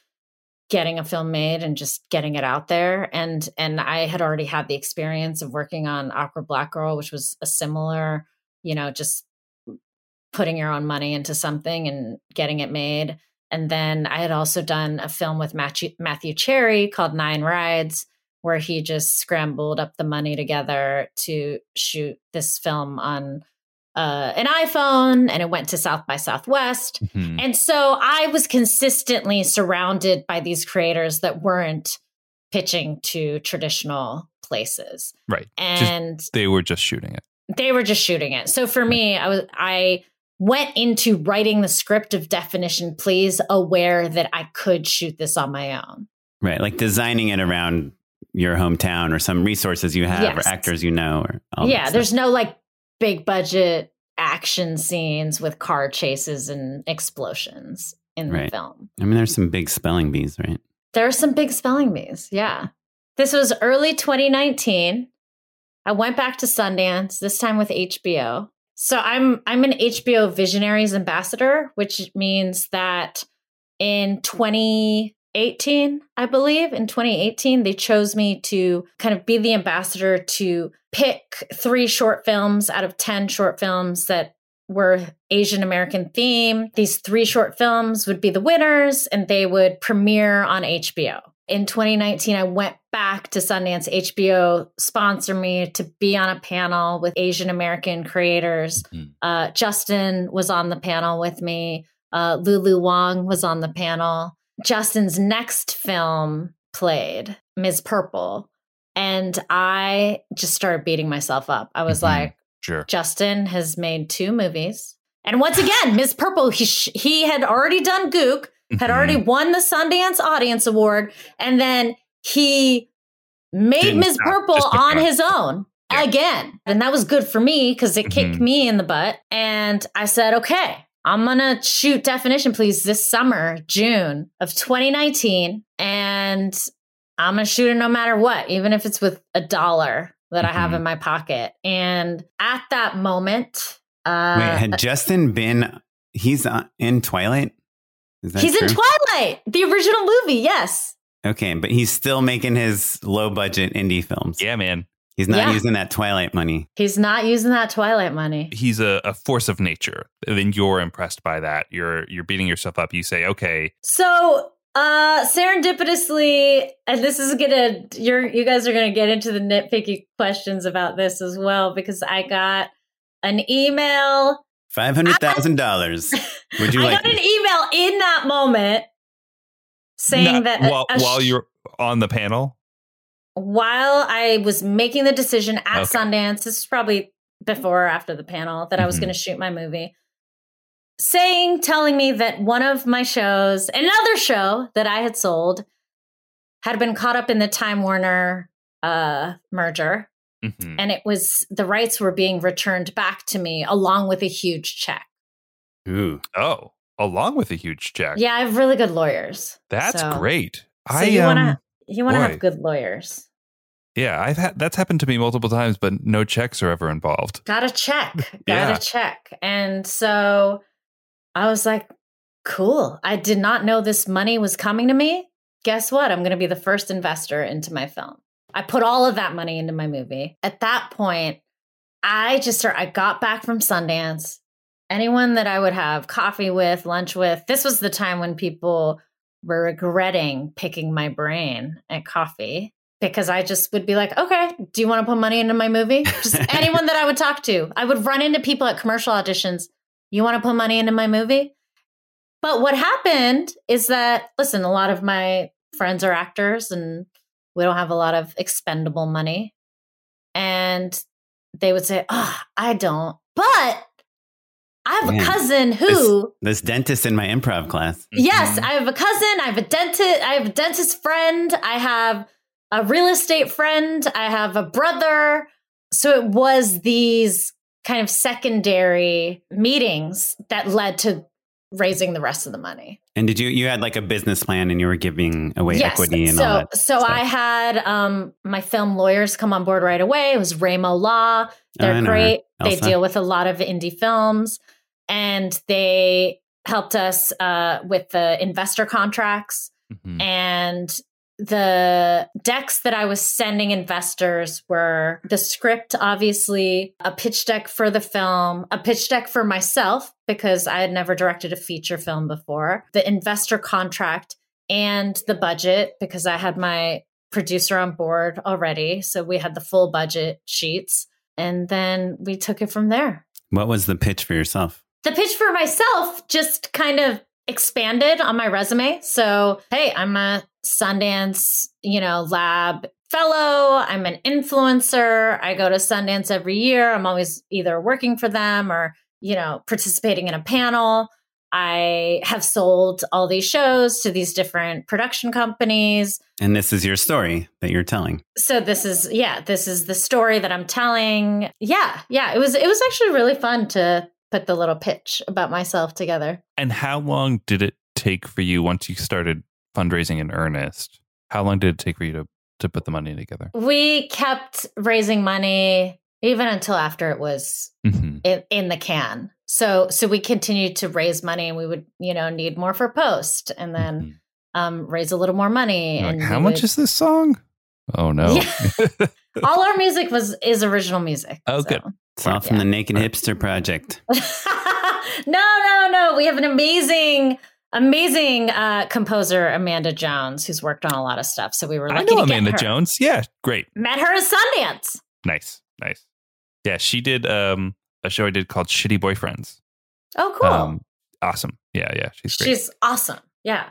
getting a film made and just getting it out there. And and I had already had the experience of working on Awkward Black Girl, which was a similar, you know, just putting your own money into something and getting it made. And then I had also done a film with Matthew, Matthew Cherry called Nine Rides, where he just scrambled up the money together to shoot this film on Uh, an iPhone, and it went to South by Southwest. Mm-hmm. And so I was consistently surrounded by these creators that weren't pitching to traditional places. Right. And just, they were just shooting it. They were just shooting it. So for me, I was, I went into writing the script of Definition Please aware that I could shoot this on my own. Right. Like designing it around your hometown or some resources you have yes. or actors, you know, or all yeah, there's no like big budget action scenes with car chases and explosions. in right. the film. I mean, there's some big spelling bees, right? There are some big spelling bees, yeah. This was early twenty nineteen. I went back to Sundance, this time with H B O. So I'm I'm an H B O Visionaries ambassador, which means that in twenty eighteen, I believe, in twenty eighteen, they chose me to kind of be the ambassador to pick three short films out of ten short films that were Asian American theme. These three short films would be the winners and they would premiere on H B O. In twenty nineteen, I went back to Sundance. H B O sponsored me to be on a panel with Asian American creators. Mm. Uh, Justin was on the panel with me. Uh, Lulu Wang was on the panel. Justin's next film played, Miz Purple. And I just started beating myself up. I was mm-hmm. like, sure. Justin has made two movies. And once again, Miz Purple, he, sh- he had already done Gook. Had already won the Sundance Audience Award, and then he made Didn't Miz Purple on his own yeah. again. And that was good for me because it kicked mm-hmm. me in the butt. And I said, okay, I'm going to shoot Definition Please this summer, June of twenty nineteen. And I'm going to shoot it no matter what, even if it's with a dollar that mm-hmm. I have in my pocket. And at that moment... Uh, Wait, had Justin been... He's in Twilight? He's true? In Twilight, the original movie. Yes. Okay, but he's still making his low-budget indie films. Yeah, man. He's not yeah. using that Twilight money. He's not using that Twilight money. He's a, a force of nature. Then you're impressed by that. You're you're beating yourself up. You say, okay. So uh, serendipitously, and this is gonna you're you guys are gonna get into the nitpicky questions about this as well, because I got an email. five hundred thousand dollars. Would you I like got an email in that moment saying Not, that a, while, a sh- while you're on the panel, while I was making the decision at okay. Sundance, this is probably before or after the panel, that mm-hmm. I was going to shoot my movie, saying, telling me that one of my shows, another show that I had sold, had been caught up in the Time Warner uh, merger. Mm-hmm. And it was the rights were being returned back to me along with a huge check. Ooh. Oh, along with a huge check. Yeah, I have really good lawyers. That's so great. So I you um, wanna you wanna boy. have good lawyers. Yeah, I've had that's happened to me multiple times, but no checks are ever involved. Gotta check. Gotta yeah. check. And so I was like, cool. I did not know this money was coming to me. Guess what? I'm gonna be the first investor into my film. I put all of that money into my movie. At that point, I just started, I got back from Sundance. Anyone that I would have coffee with, lunch with, this was the time when people were regretting picking my brain at coffee because I just would be like, okay, do you want to put money into my movie? Just anyone that I would talk to. I would run into people at commercial auditions. You want to put money into my movie? But what happened is that, listen, a lot of my friends are actors and we don't have a lot of expendable money. And they would say, oh, I don't. But I have Man, a cousin who... This, this dentist in my improv class. Yes, I have a cousin. I have a dentist. I have a dentist friend. I have a real estate friend. I have a brother. So it was these kind of secondary meetings that led to raising the rest of the money. And did you, you had like a business plan and you were giving away yes. equity and so, all that so stuff. I had um, my film lawyers come on board right away. It was Raymo Law. They're oh, great. They deal with a lot of indie films and they helped us uh, with the investor contracts mm-hmm. and the decks that I was sending investors were the script, obviously, a pitch deck for the film, a pitch deck for myself, because I had never directed a feature film before, the investor contract and the budget, because I had my producer on board already. So we had the full budget sheets and then we took it from there. What was the pitch for yourself? The pitch for myself just kind of expanded on my resume. So, hey, I'm a Sundance, you know, lab fellow. I'm an influencer. I go to Sundance every year. I'm always either working for them or, you know, participating in a panel. I have sold all these shows to these different production companies. And this is your story that you're telling. So this is, yeah, this is the story that I'm telling. Yeah. Yeah. It was, it was actually really fun to put the little pitch about myself together. And how long did it take for you once you started fundraising in earnest? How long did it take for you to, to put the money together? We kept raising money even until after it was mm-hmm. in, in the can. So so we continued to raise money, and we would, you know, need more for post, and then mm-hmm. um, raise a little more money. You're and like, how much would... is this song? Oh, no. Yeah. All our music was is original music. Oh, so. Good. It's all from yeah. the Naked Hipster Project. No, no, no. We have an amazing, amazing uh, composer, Amanda Jones, who's worked on a lot of stuff. So we were lucky I know to Amanda get her. Jones. Yeah, great. Met her at Sundance. Nice, nice. Yeah, she did um, a show I did called Shitty Boyfriends. Oh, cool. Um, awesome. Yeah, yeah. She's great. She's awesome. Yeah.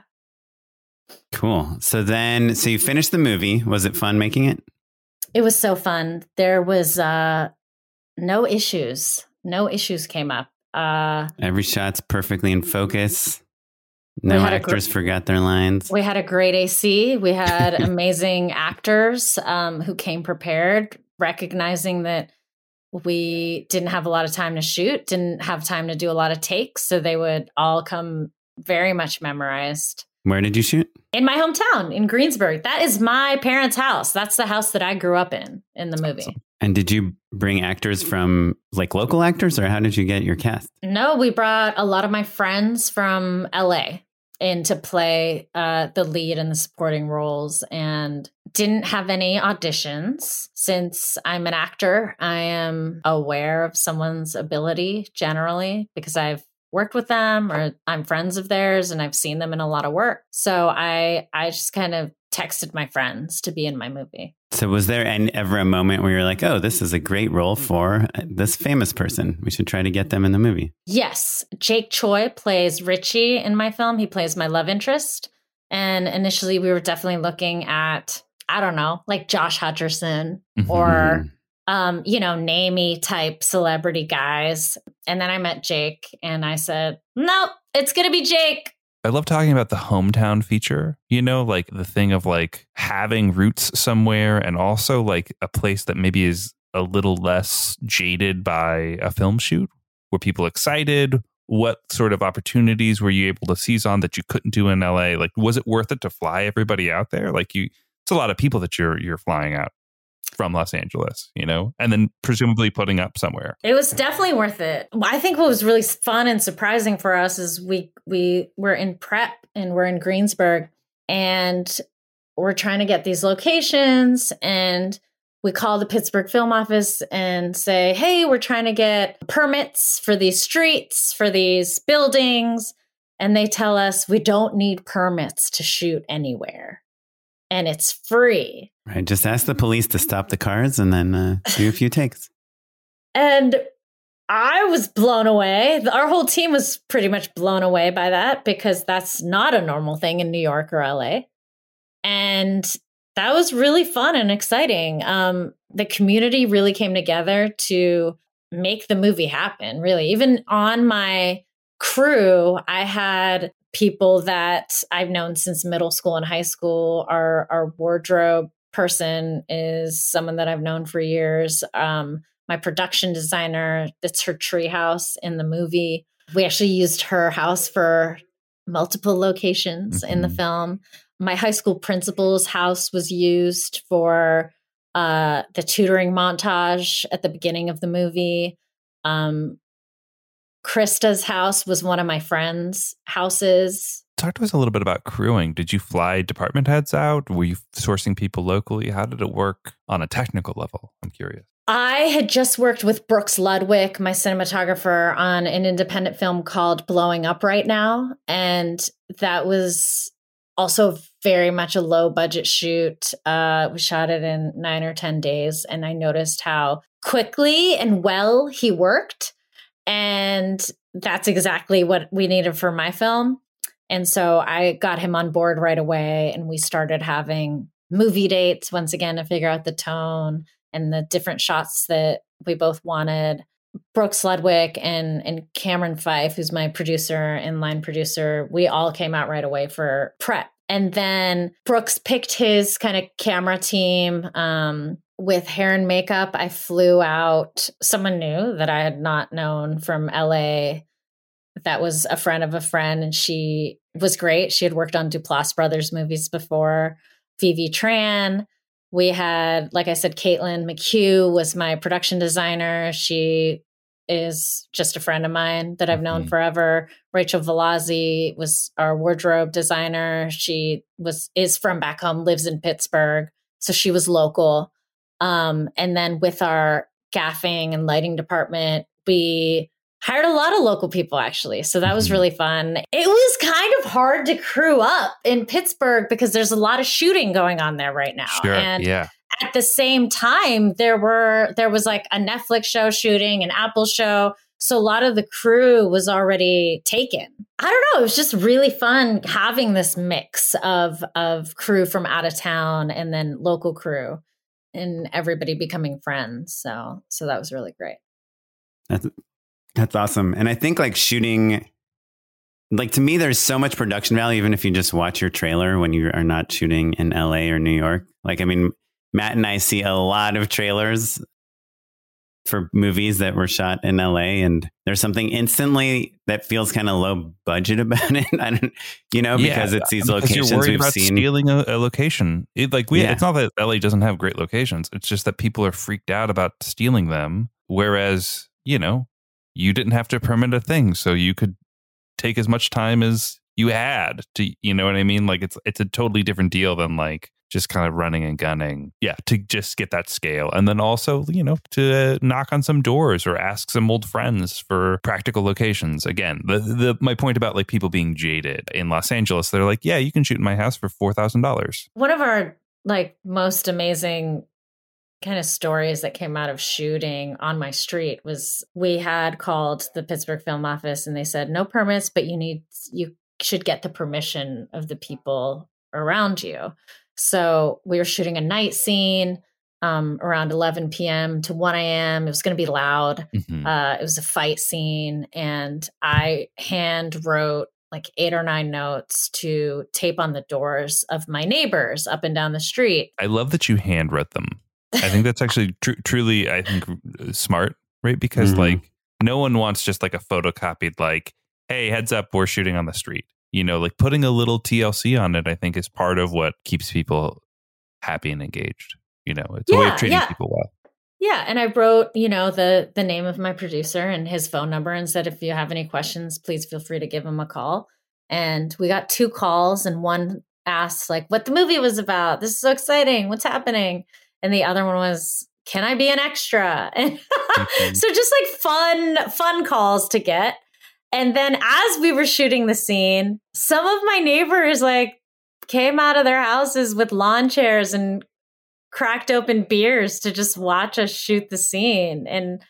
Cool. So then, so you finished the movie. Was it fun making it? It was so fun. There was uh, no issues. No issues came up. Uh, Every shot's perfectly in focus. No actors gr- forgot their lines. We had a great A C. We had amazing actors um, who came prepared, recognizing that we didn't have a lot of time to shoot, didn't have time to do a lot of takes. So they would all come very much memorized. Where did you shoot? In my hometown, in Greensburg. That is my parents' house. That's the house that I grew up in, in the movie. Awesome. And did you bring actors from like local actors, or how did you get your cast? No, we brought a lot of my friends from L A in to play uh, the lead and the supporting roles, and didn't have any auditions. Since I'm an actor, I am aware of someone's ability generally because I've worked with them, or I'm friends of theirs, and I've seen them in a lot of work. So I I just kind of texted my friends to be in my movie. So was there an, ever a moment where you're like, oh, this is a great role for this famous person, we should try to get them in the movie? Yes. Jake Choi plays Richie in my film. He plays my love interest. And initially we were definitely looking at, I don't know, like Josh Hutcherson mm-hmm. or... Um, you know, namey type celebrity guys. And then I met Jake and I said, nope, it's going to be Jake. I love talking about the hometown feature, you know, like the thing of like having roots somewhere, and also like a place that maybe is a little less jaded by a film shoot. Were people excited? What sort of opportunities were you able to seize on that you couldn't do in L A? Like, was it worth it to fly everybody out there? Like you, it's a lot of people that you're, you're flying out from Los Angeles, you know, and then presumably putting up somewhere. It was definitely worth it. I think what was really fun and surprising for us is we we were in prep and we're in Greensburg, and we're trying to get these locations, and we call the Pittsburgh Film Office and say, hey, we're trying to get permits for these streets, for these buildings. And they tell us we don't need permits to shoot anywhere. And it's free. Right. Just ask the police to stop the cars and then uh, do a few takes. And I was blown away. Our whole team was pretty much blown away by that, because that's not a normal thing in New York or L A. And that was really fun and exciting. Um, the community really came together to make the movie happen, really. Even on my crew, I had people that I've known since middle school and high school. Our, our wardrobe person is someone that I've known for years. Um, my production designer, that's her tree house in the movie. We actually used her house for multiple locations mm-hmm. in the film. My high school principal's house was used for uh, the tutoring montage at the beginning of the movie. Um, Krista's house was one of my friends' houses. Talk to us a little bit about crewing. Did you fly department heads out? Were you sourcing people locally? How did it work on a technical level? I'm curious. I had just worked with Brooks Ludwig, my cinematographer, on an independent film called Blowing Up Right Now. And that was also very much a low budget shoot. Uh, we shot it in nine or ten days. And I noticed how quickly and well he worked. And that's exactly what we needed for my film. And so I got him on board right away, and we started having movie dates once again to figure out the tone and the different shots that we both wanted. Brooks Ludwig and, and Cameron Fife, who's my producer and line producer, we all came out right away for prep. And then Brooks picked his kind of camera team. Um, with hair and makeup, I flew out someone new that I had not known from L A that was a friend of a friend, and she was great. She had worked on Duplass Brothers movies before. Phoebe Tran. We had, like I said, Caitlin McHugh was my production designer. She is just a friend of mine that I've known mm-hmm. forever. Rachel Velazzi was our wardrobe designer. She was is from back home, lives in Pittsburgh, so she was local. Um, and then with our gaffing and lighting department, we hired a lot of local people, actually. So that was really fun. It was kind of hard to crew up in Pittsburgh because there's a lot of shooting going on there right now. Sure, and yeah. At the same time, there were there was like a Netflix show shooting, an Apple show. So a lot of the crew was already taken. I don't know. It was just really fun having this mix of of crew from out of town and then local crew and everybody becoming friends. So so that was really great. That's that's awesome. And I think like shooting, like to me, there's so much production value, even if you just watch your trailer when you are not shooting in L A or New York. Like, I mean, Matt and I see a lot of trailers for movies that were shot in L A, and there's something instantly that feels kind of low budget about it. I don't, you know, because yeah, it's these because locations you're worried we've about seen. Stealing a, a location, it, like we, yeah. It's not that L A doesn't have great locations. It's just that people are freaked out about stealing them. Whereas, you know, you didn't have to permit a thing, so you could take as much time as you had to. You know what I mean? Like it's it's a totally different deal than like. Just kind of running and gunning. Yeah, to just get that scale. And then also, you know, to knock on some doors or ask some old friends for practical locations. Again, the, the my point about like people being jaded in Los Angeles, they're like, yeah, you can shoot in my house for four thousand dollars. One of our like most amazing kind of stories that came out of shooting on my street was we had called the Pittsburgh Film Office and they said, no permits, but you need you should get the permission of the people around you. So we were shooting a night scene um, around eleven p.m. to one a.m. It was going to be loud. Mm-hmm. Uh, it was a fight scene. And I hand wrote like eight or nine notes to tape on the doors of my neighbors up and down the street. I love that you hand wrote them. I think that's actually tr- truly, I think, smart, right? Because mm-hmm. like no one wants just like a photocopied like, hey, heads up, we're shooting on the street. You know, like putting a little T L C on it, I think, is part of what keeps people happy and engaged. You know, it's yeah, a way of treating yeah. people well. Yeah. And I wrote, you know, the the name of my producer and his phone number and said, if you have any questions, please feel free to give him a call. And we got two calls and one asked like what the movie was about. This is so exciting. What's happening? And the other one was, can I be an extra? And mm-hmm. So just like fun, fun calls to get. And then as we were shooting the scene, some of my neighbors like came out of their houses with lawn chairs and cracked open beers to just watch us shoot the scene. And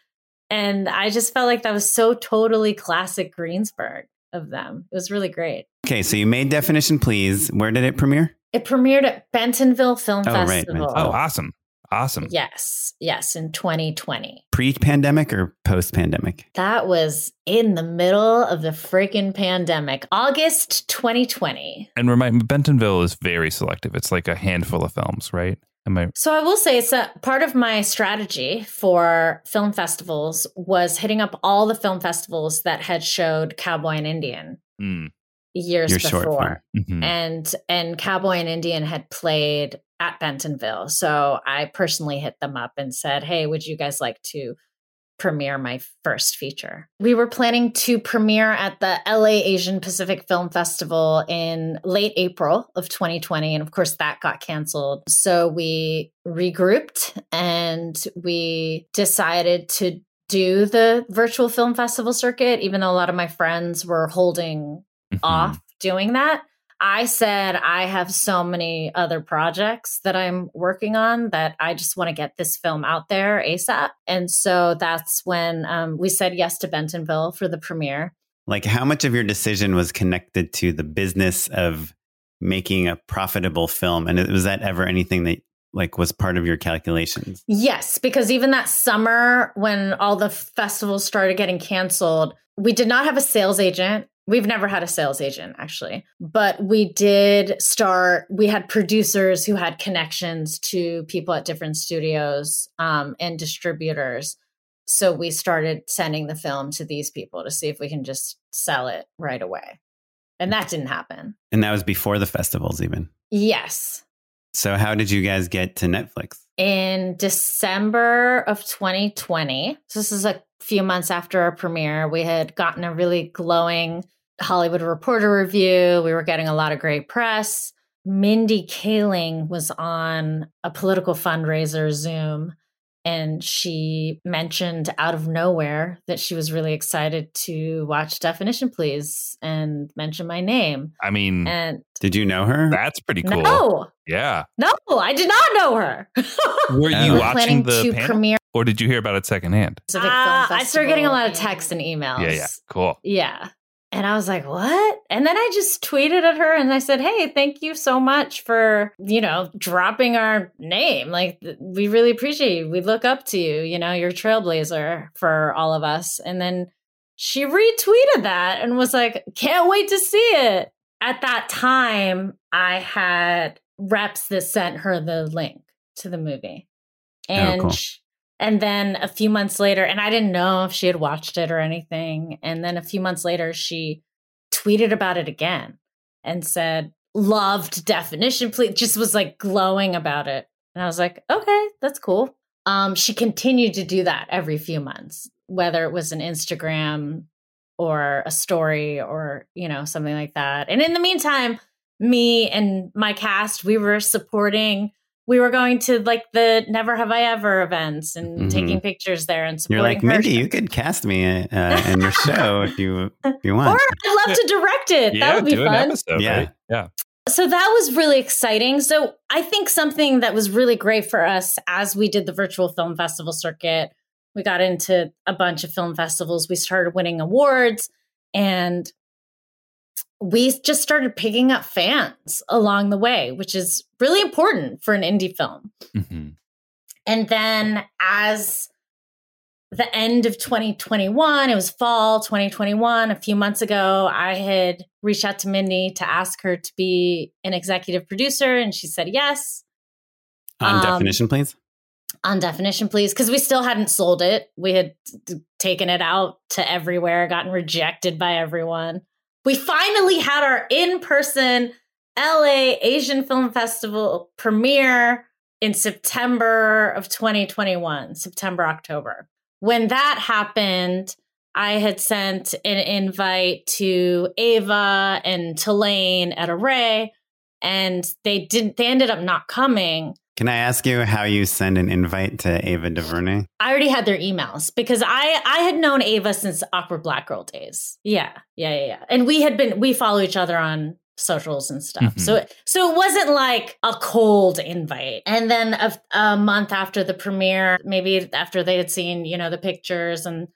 and I just felt like that was so totally classic Greensburg of them. It was really great. Okay, so you made Definition Please. Where did it premiere? It premiered at Bentonville Film oh, Festival. Right. Oh, awesome. Awesome. Yes. Yes. In twenty twenty. Pre-pandemic or post-pandemic? That was in the middle of the freaking pandemic. August twenty twenty. And remind me, Bentonville is very selective. It's like a handful of films, right? Am I- so I will say it's a part of my strategy for film festivals was hitting up all the film festivals that had showed Cowboy and Indian mm. years You're before. Mm-hmm. And and Cowboy and Indian had played at Bentonville. So I personally hit them up and said, hey, would you guys like to premiere my first feature? We were planning to premiere at the L A Asian Pacific Film Festival in late April of twenty twenty. And of course, that got canceled. So we regrouped and we decided to do the virtual film festival circuit, even though a lot of my friends were holding mm-hmm. off doing that. I said, I have so many other projects that I'm working on that I just want to get this film out there ASAP. And so that's when um, we said yes to Bentonville for the premiere. Like how much of your decision was connected to the business of making a profitable film? And was that ever anything that like was part of your calculations? Yes, because even that summer when all the festivals started getting canceled, we did not have a sales agent. We've never had a sales agent, actually, but we did start, we had producers who had connections to people at different studios um, and distributors. So we started sending the film to these people to see if we can just sell it right away. And that didn't happen. And that was before the festivals even. Yes. So how did you guys get to Netflix? In December of twenty twenty. So this is a few months after our premiere. We had gotten a really glowing Hollywood Reporter review. We were getting a lot of great press. Mindy Kaling was on a political fundraiser Zoom, and she mentioned out of nowhere that she was really excited to watch Definition Please and mention my name. I mean, and did you know her? That's pretty cool. No. Yeah. No, I did not know her. Were you we were watching the to premiere? Or did you hear about it secondhand? Uh, I started getting a lot of texts and emails. Yeah, yeah. Cool. Yeah. And I was like, what? And then I just tweeted at her and I said, hey, thank you so much for, you know, dropping our name. Like, we really appreciate you. We look up to you. You know, you're a trailblazer for all of us. And then she retweeted that and was like, can't wait to see it. At that time, I had reps that sent her the link to the movie. And oh, cool. she- And then a few months later, and I didn't know if she had watched it or anything. And then a few months later, she tweeted about it again and said, loved Definition Please, just was like glowing about it. And I was like, okay, that's cool. Um, she continued to do that every few months, whether it was an Instagram or a story or, you know, something like that. And in the meantime, me and my cast, we were supporting. We were going to like the Never Have I Ever events and mm-hmm. taking pictures there and supporting. You're like, Mindy, you could cast me uh, in your show if you if you want. Or I'd love to direct it. Yeah, that would be do fun. An episode, yeah, right? Yeah. So that was really exciting. So I think something that was really great for us as we did the virtual film festival circuit, we got into a bunch of film festivals. We started winning awards, and we just started picking up fans along the way, which is really important for an indie film. Mm-hmm. And then as the end of twenty twenty-one, it was fall twenty twenty-one, a few months ago, I had reached out to Mindy to ask her to be an executive producer. And she said yes. On um, Definition Please? On Definition Please, because we still hadn't sold it. We had t- taken it out to everywhere, gotten rejected by everyone. We finally had our in-person L A Asian Film Festival premiere in September of twenty twenty-one, September, October. When that happened, I had sent an invite to Ava and Tulane at Array, and they didn't. They ended up not coming. Can I ask you how you send an invite to Ava DuVernay? I already had their emails because I, I had known Ava since Awkward Black Girl days. Yeah, yeah, yeah, yeah. And we had been, we follow each other on socials and stuff. Mm-hmm. So, so it wasn't like a cold invite. And then a, a month after the premiere, maybe after they had seen, you know, the pictures and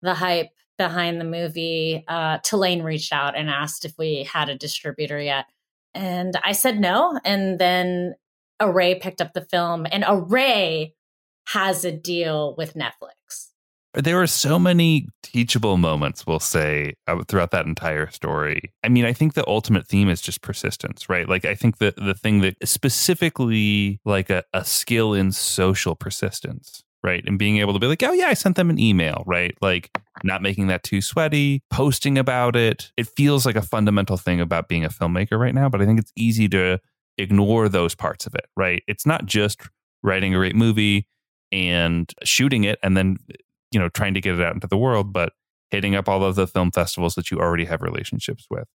the hype behind the movie, uh, Tulane reached out and asked if we had a distributor yet. And I said no. And then Array picked up the film, and Array has a deal with Netflix. There were so many teachable moments, we'll say, throughout that entire story. I mean, I think the ultimate theme is just persistence, right? Like, I think the, the thing that specifically like a, a skill in social persistence, right? And being able to be like, oh yeah, I sent them an email, right? Like not making that too sweaty, posting about it. It feels like a fundamental thing about being a filmmaker right now, but I think it's easy to ignore those parts of it, right? It's not just writing a great movie and shooting it and then, you know, trying to get it out into the world, but hitting up all of the film festivals that you already have relationships with,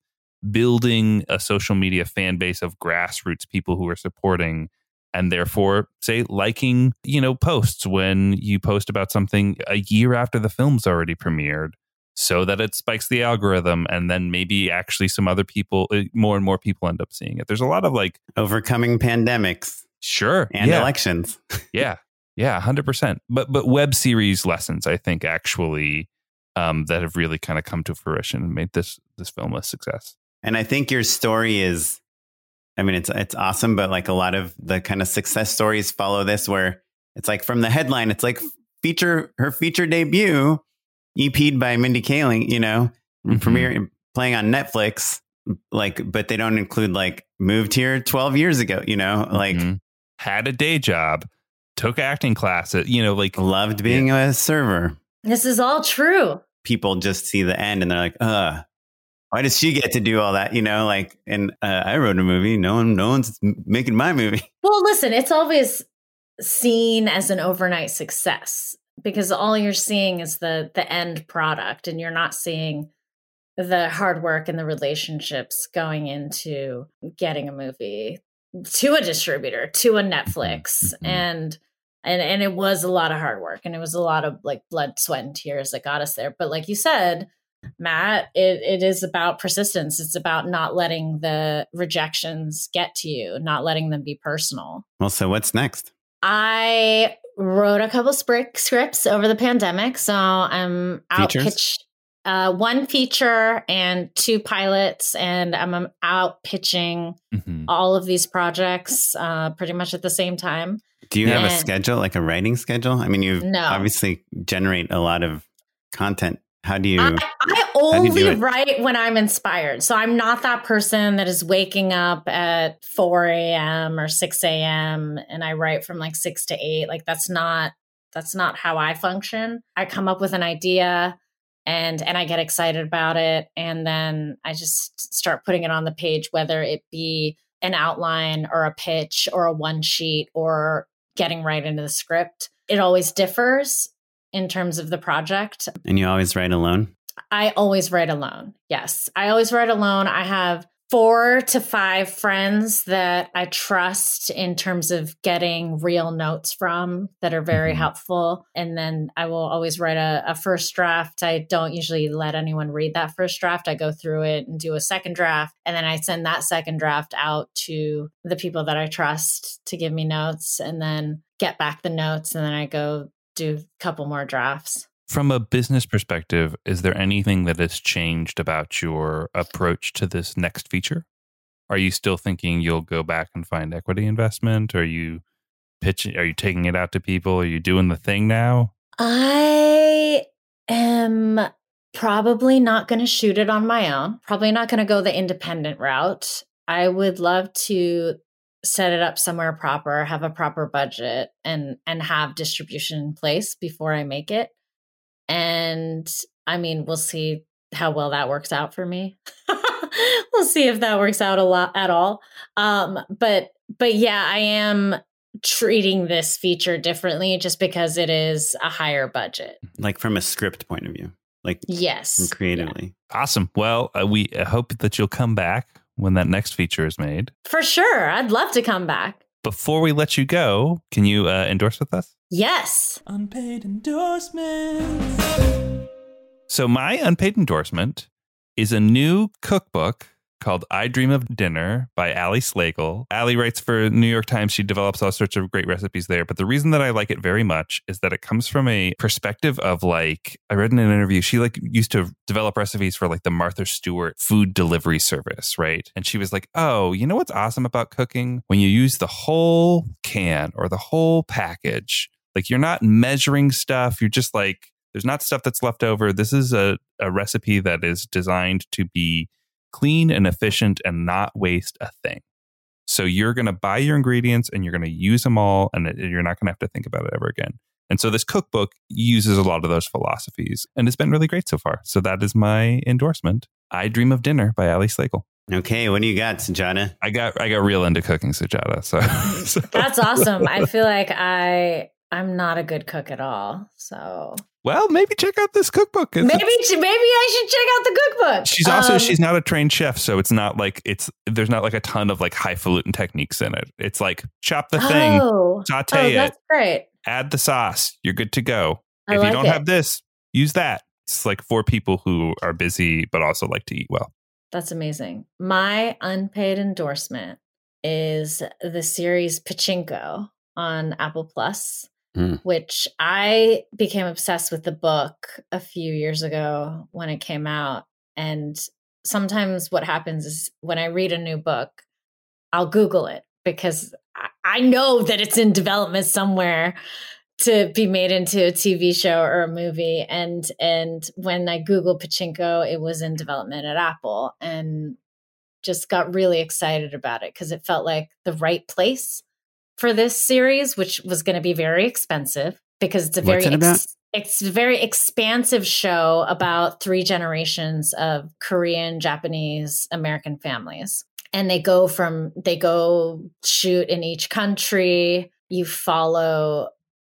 building a social media fan base of grassroots people who are supporting and therefore, say, liking, you know, posts when you post about something a year after the film's already premiered so that it spikes the algorithm, and then maybe actually some other people, more and more people end up seeing it. There's a lot of like overcoming pandemics. Sure. And yeah. Elections. Yeah. Yeah. one hundred percent. But but web series lessons, I think, actually um, that have really kind of come to fruition and made this this film a success. And I think your story is, I mean, it's it's awesome, but like a lot of the kind of success stories follow this where it's like from the headline, it's like feature her feature debut. E P'd by Mindy Kaling, you know, mm-hmm. premiere playing on Netflix, like, but they don't include like moved here twelve years ago, you know, like mm-hmm. had a day job, took acting classes, you know, like loved being yeah. a server. This is all true. People just see the end and they're like, uh, why does she get to do all that? You know, like, and uh, I wrote a movie. No one, no one's making my movie. Well, listen, it's always seen as an overnight success because all you're seeing is the the end product, and you're not seeing the hard work and the relationships going into getting a movie to a distributor, to a Netflix. Mm-hmm. And and and it was a lot of hard work, and it was a lot of like blood, sweat, and tears that got us there. But like you said, Matt, it, it is about persistence. It's about not letting the rejections get to you, not letting them be personal. Well, so what's next? I wrote a couple scripts over the pandemic, so I'm out pitching uh, one feature and two pilots, and I'm, I'm out pitching mm-hmm. all of these projects uh, pretty much at the same time. Do you and have a schedule, like a writing schedule? I mean, you no. obviously generate a lot of content. How do you? I, I only you write when I'm inspired. So I'm not that person that is waking up at four a.m. or six a.m. and I write from like six to eight. Like that's not that's not how I function. I come up with an idea and and I get excited about it, and then I just start putting it on the page, whether it be an outline or a pitch or a one sheet or getting right into the script. It always differs in terms of the project. And you always write alone? I always write alone. Yes. I always write alone. I have four to five friends that I trust in terms of getting real notes from that are very mm-hmm. helpful. And then I will always write a, a first draft. I don't usually let anyone read that first draft. I go through it and do a second draft. And then I send that second draft out to the people that I trust to give me notes, and then get back the notes. And then I go do a couple more drafts. From a business perspective, is there anything that has changed about your approach to this next feature? Are you still thinking you'll go back and find equity investment? Are you pitching? Are you taking it out to people? Are you doing the thing now? I am probably not going to shoot it on my own. Probably not going to go the independent route. I would love to set it up somewhere proper, have a proper budget, and and have distribution in place before I make it. And I mean, we'll see how well that works out for me. We'll see if that works out a lot at all. Um, but but yeah, I am treating this feature differently just because it is a higher budget. Like from a script point of view, like yes, creatively. Yeah. Awesome. Well, uh, we hope that you'll come back when that next feature is made. For sure. I'd love to come back. Before we let you go, can you uh, endorse with us? Yes. Unpaid endorsements. So my unpaid endorsement is a new cookbook called I Dream of Dinner by Ali Slagle. Ali writes for New York Times. She develops all sorts of great recipes there. But the reason that I like it very much is that it comes from a perspective of like, I read in an interview, she like used to develop recipes for like the Martha Stewart food delivery service, right? And she was like, oh, you know what's awesome about cooking? When you use the whole can or the whole package, like you're not measuring stuff. You're just like, there's not stuff that's left over. This is a, a recipe that is designed to be clean and efficient and not waste a thing. So you're going to buy your ingredients and you're going to use them all, and you're not going to have to think about it ever again. And so this cookbook uses a lot of those philosophies, and it's been really great so far. So that is my endorsement. I Dream of Dinner by Ali Slagle. Okay, what do you got, Sujata? I got I got real into cooking, Sujata. So, so. That's awesome. I feel like I I'm not a good cook at all. So well, maybe check out this cookbook. Maybe maybe I should check out the cookbook. She's also um, she's not a trained chef, so it's not like it's there's not like a ton of like highfalutin techniques in it. It's like chop the thing, oh, saute oh, that's it, great. Add the sauce. You're good to go. I if like you don't it. have this, use that. It's like for people who are busy but also like to eat well. That's amazing. My unpaid endorsement is the series Pachinko on Apple Plus. Mm. Which I became obsessed with the book a few years ago when it came out. And sometimes what happens is when I read a new book, I'll Google it because I know that it's in development somewhere to be made into a T V show or a movie. And and when I Googled Pachinko, it was in development at Apple, and just got really excited about it because it felt like the right place for this series, which was going to be very expensive because it's a very What's it about? Ex- It's a very expansive show about three generations of Korean, Japanese, American families. And they go from, they go shoot in each country. You follow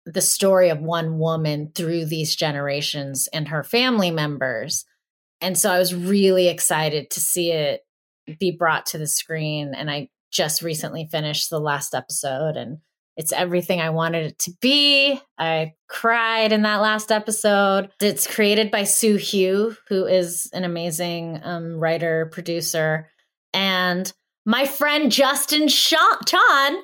the story of one woman through these generations and her family members. And so I was really excited to see it be brought to the screen. And I just recently finished the last episode, and it's everything I wanted it to be. I cried in that last episode. It's created by Soo Hyun, who is an amazing um, writer, producer. And my friend Justin Chan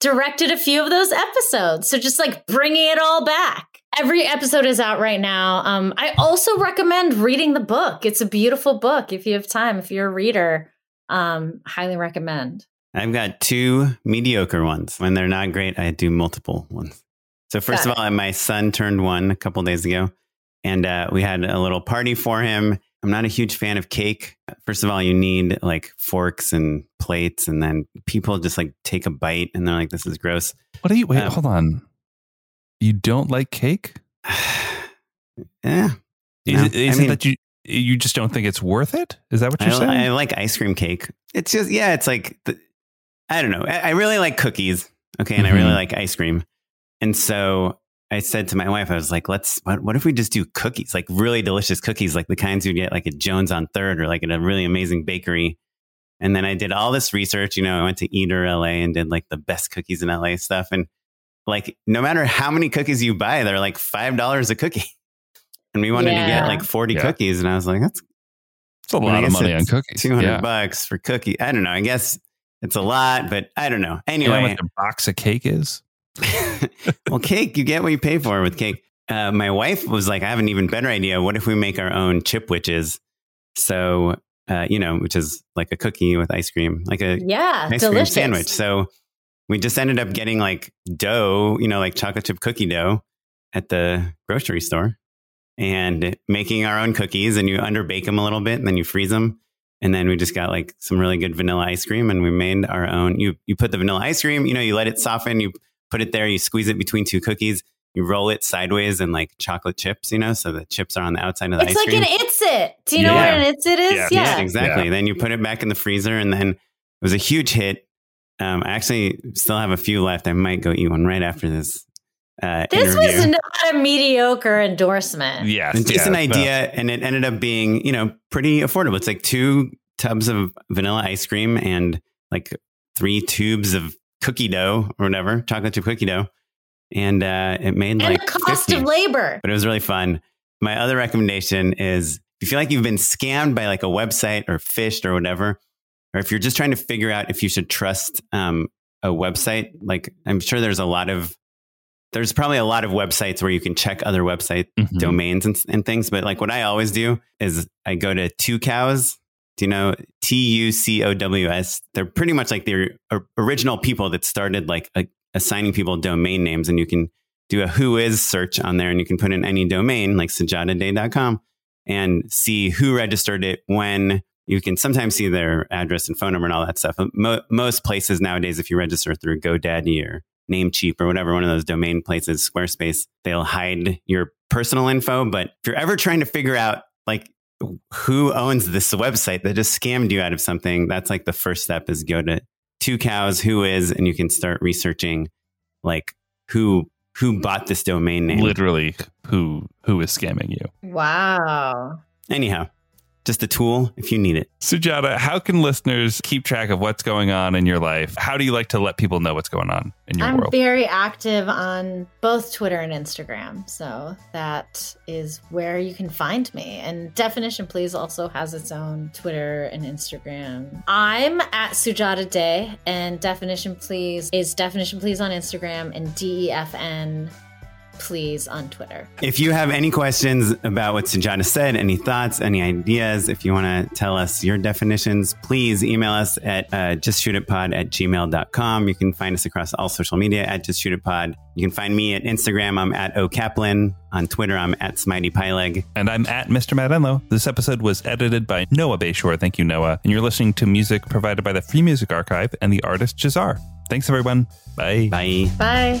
directed a few of those episodes. So just like bringing it all back. Every episode is out right now. Um, I also recommend reading the book. It's a beautiful book. If you have time, if you're a reader, um, highly recommend. I've got two mediocre ones. When they're not great, I do multiple ones. So first of all, my son turned one a couple days ago, and uh, we had a little party for him. I'm not a huge fan of cake. First of all, you need like forks and plates, and then people just like take a bite and they're like, this is gross. What are you? Wait, um, hold on. You don't like cake? Yeah. Is no, it, is I mean, it that you you just don't think it's worth it? Is that what you're I, saying? I like ice cream cake. It's just, yeah, it's like, the, I don't know. I, I really like cookies. Okay. And mm-hmm. I really like ice cream. And so I said to my wife, I was like, let's, what, what if we just do cookies? Like really delicious cookies, like the kinds you get like at Jones on Third or like at a really amazing bakery. And then I did all this research. You know, I went to Eater L A and did like the best cookies in L A stuff. And like, no matter how many cookies you buy, they're like five dollars a cookie. And we wanted yeah. to get like forty yeah. cookies. And I was like, that's it's a lot of money on cookies. two hundred yeah. bucks for cookie. I don't know. I guess it's a lot, but I don't know. Anyway, you know what a box of cake is? Well, cake, you get what you pay for with cake. Uh, my wife was like, I have an even better idea. What if we make our own chip witches? So, uh, you know, which is like a cookie with ice cream, like a yeah, ice delicious. cream sandwich. So we just ended up getting like dough, you know, like chocolate chip cookie dough at the grocery store and making our own cookies, and you underbake them a little bit and then you freeze them. And then we just got like some really good vanilla ice cream, and we made our own. You, you put the vanilla ice cream, you know, you let it soften, you put it there, you squeeze it between two cookies, you roll it sideways and like chocolate chips, you know, so the chips are on the outside of the it's ice like cream. It's like an It's It. Do you yeah. know what an It's It is? Yeah, yeah. yeah exactly. Yeah. Then you put it back in the freezer, and then it was a huge hit. Um, I actually still have a few left. I might go eat one right after this. Uh, this interview. was not a mediocre endorsement. Yes, it's just yeah, an idea, but... and it ended up being, you know, pretty affordable. It's like two tubs of vanilla ice cream and like three tubes of cookie dough or whatever, chocolate chip cookie dough, and uh, it made and like the cost fifty of labor. But it was really fun. My other recommendation is if you feel like you've been scammed by like a website or phished or whatever. Or if you're just trying to figure out if you should trust um, a website, like I'm sure there's a lot of, there's probably a lot of websites where you can check other website mm-hmm. domains and, and things. But like what I always do is I go to Tucows, do you know, T U C O W S. They're pretty much like the original people that started like a, assigning people domain names. And you can do a who is search on there, and you can put in any domain like sujata day dot com and see who registered it when. You can sometimes see their address and phone number and all that stuff. Mo- most places nowadays, if you register through GoDaddy or Namecheap or whatever, one of those domain places, Squarespace, they'll hide your personal info. But if you're ever trying to figure out like who owns this website that just scammed you out of something, that's like the first step is go to Tucows, who is, and you can start researching like who who bought this domain name. Literally, who who is scamming you. Wow. Anyhow. Just a tool if you need it. Sujata, how can listeners keep track of what's going on in your life? How do you like to let people know what's going on in your I'm world? I'm very active on both Twitter and Instagram. So that is where you can find me. And Definition Please also has its own Twitter and Instagram. I'm at Sujata Day, and Definition Please is Definition Please on Instagram and D E F N Please on Twitter. If you have any questions about what Sujata said, any thoughts, any ideas, if you want to tell us your definitions, please email us at uh, just shoot it pod at gmail dot com. You can find us across all social media at just shoot it pod. You can find me at Instagram. I'm at O Kaplan. On Twitter, I'm at Smitey Pyleg. And I'm at Mister Matt Enlow. This episode was edited by Noah Bayshore. Thank you, Noah. And you're listening to music provided by the Free Music Archive and the artist Jazar. Thanks, everyone. Bye. Bye. Bye.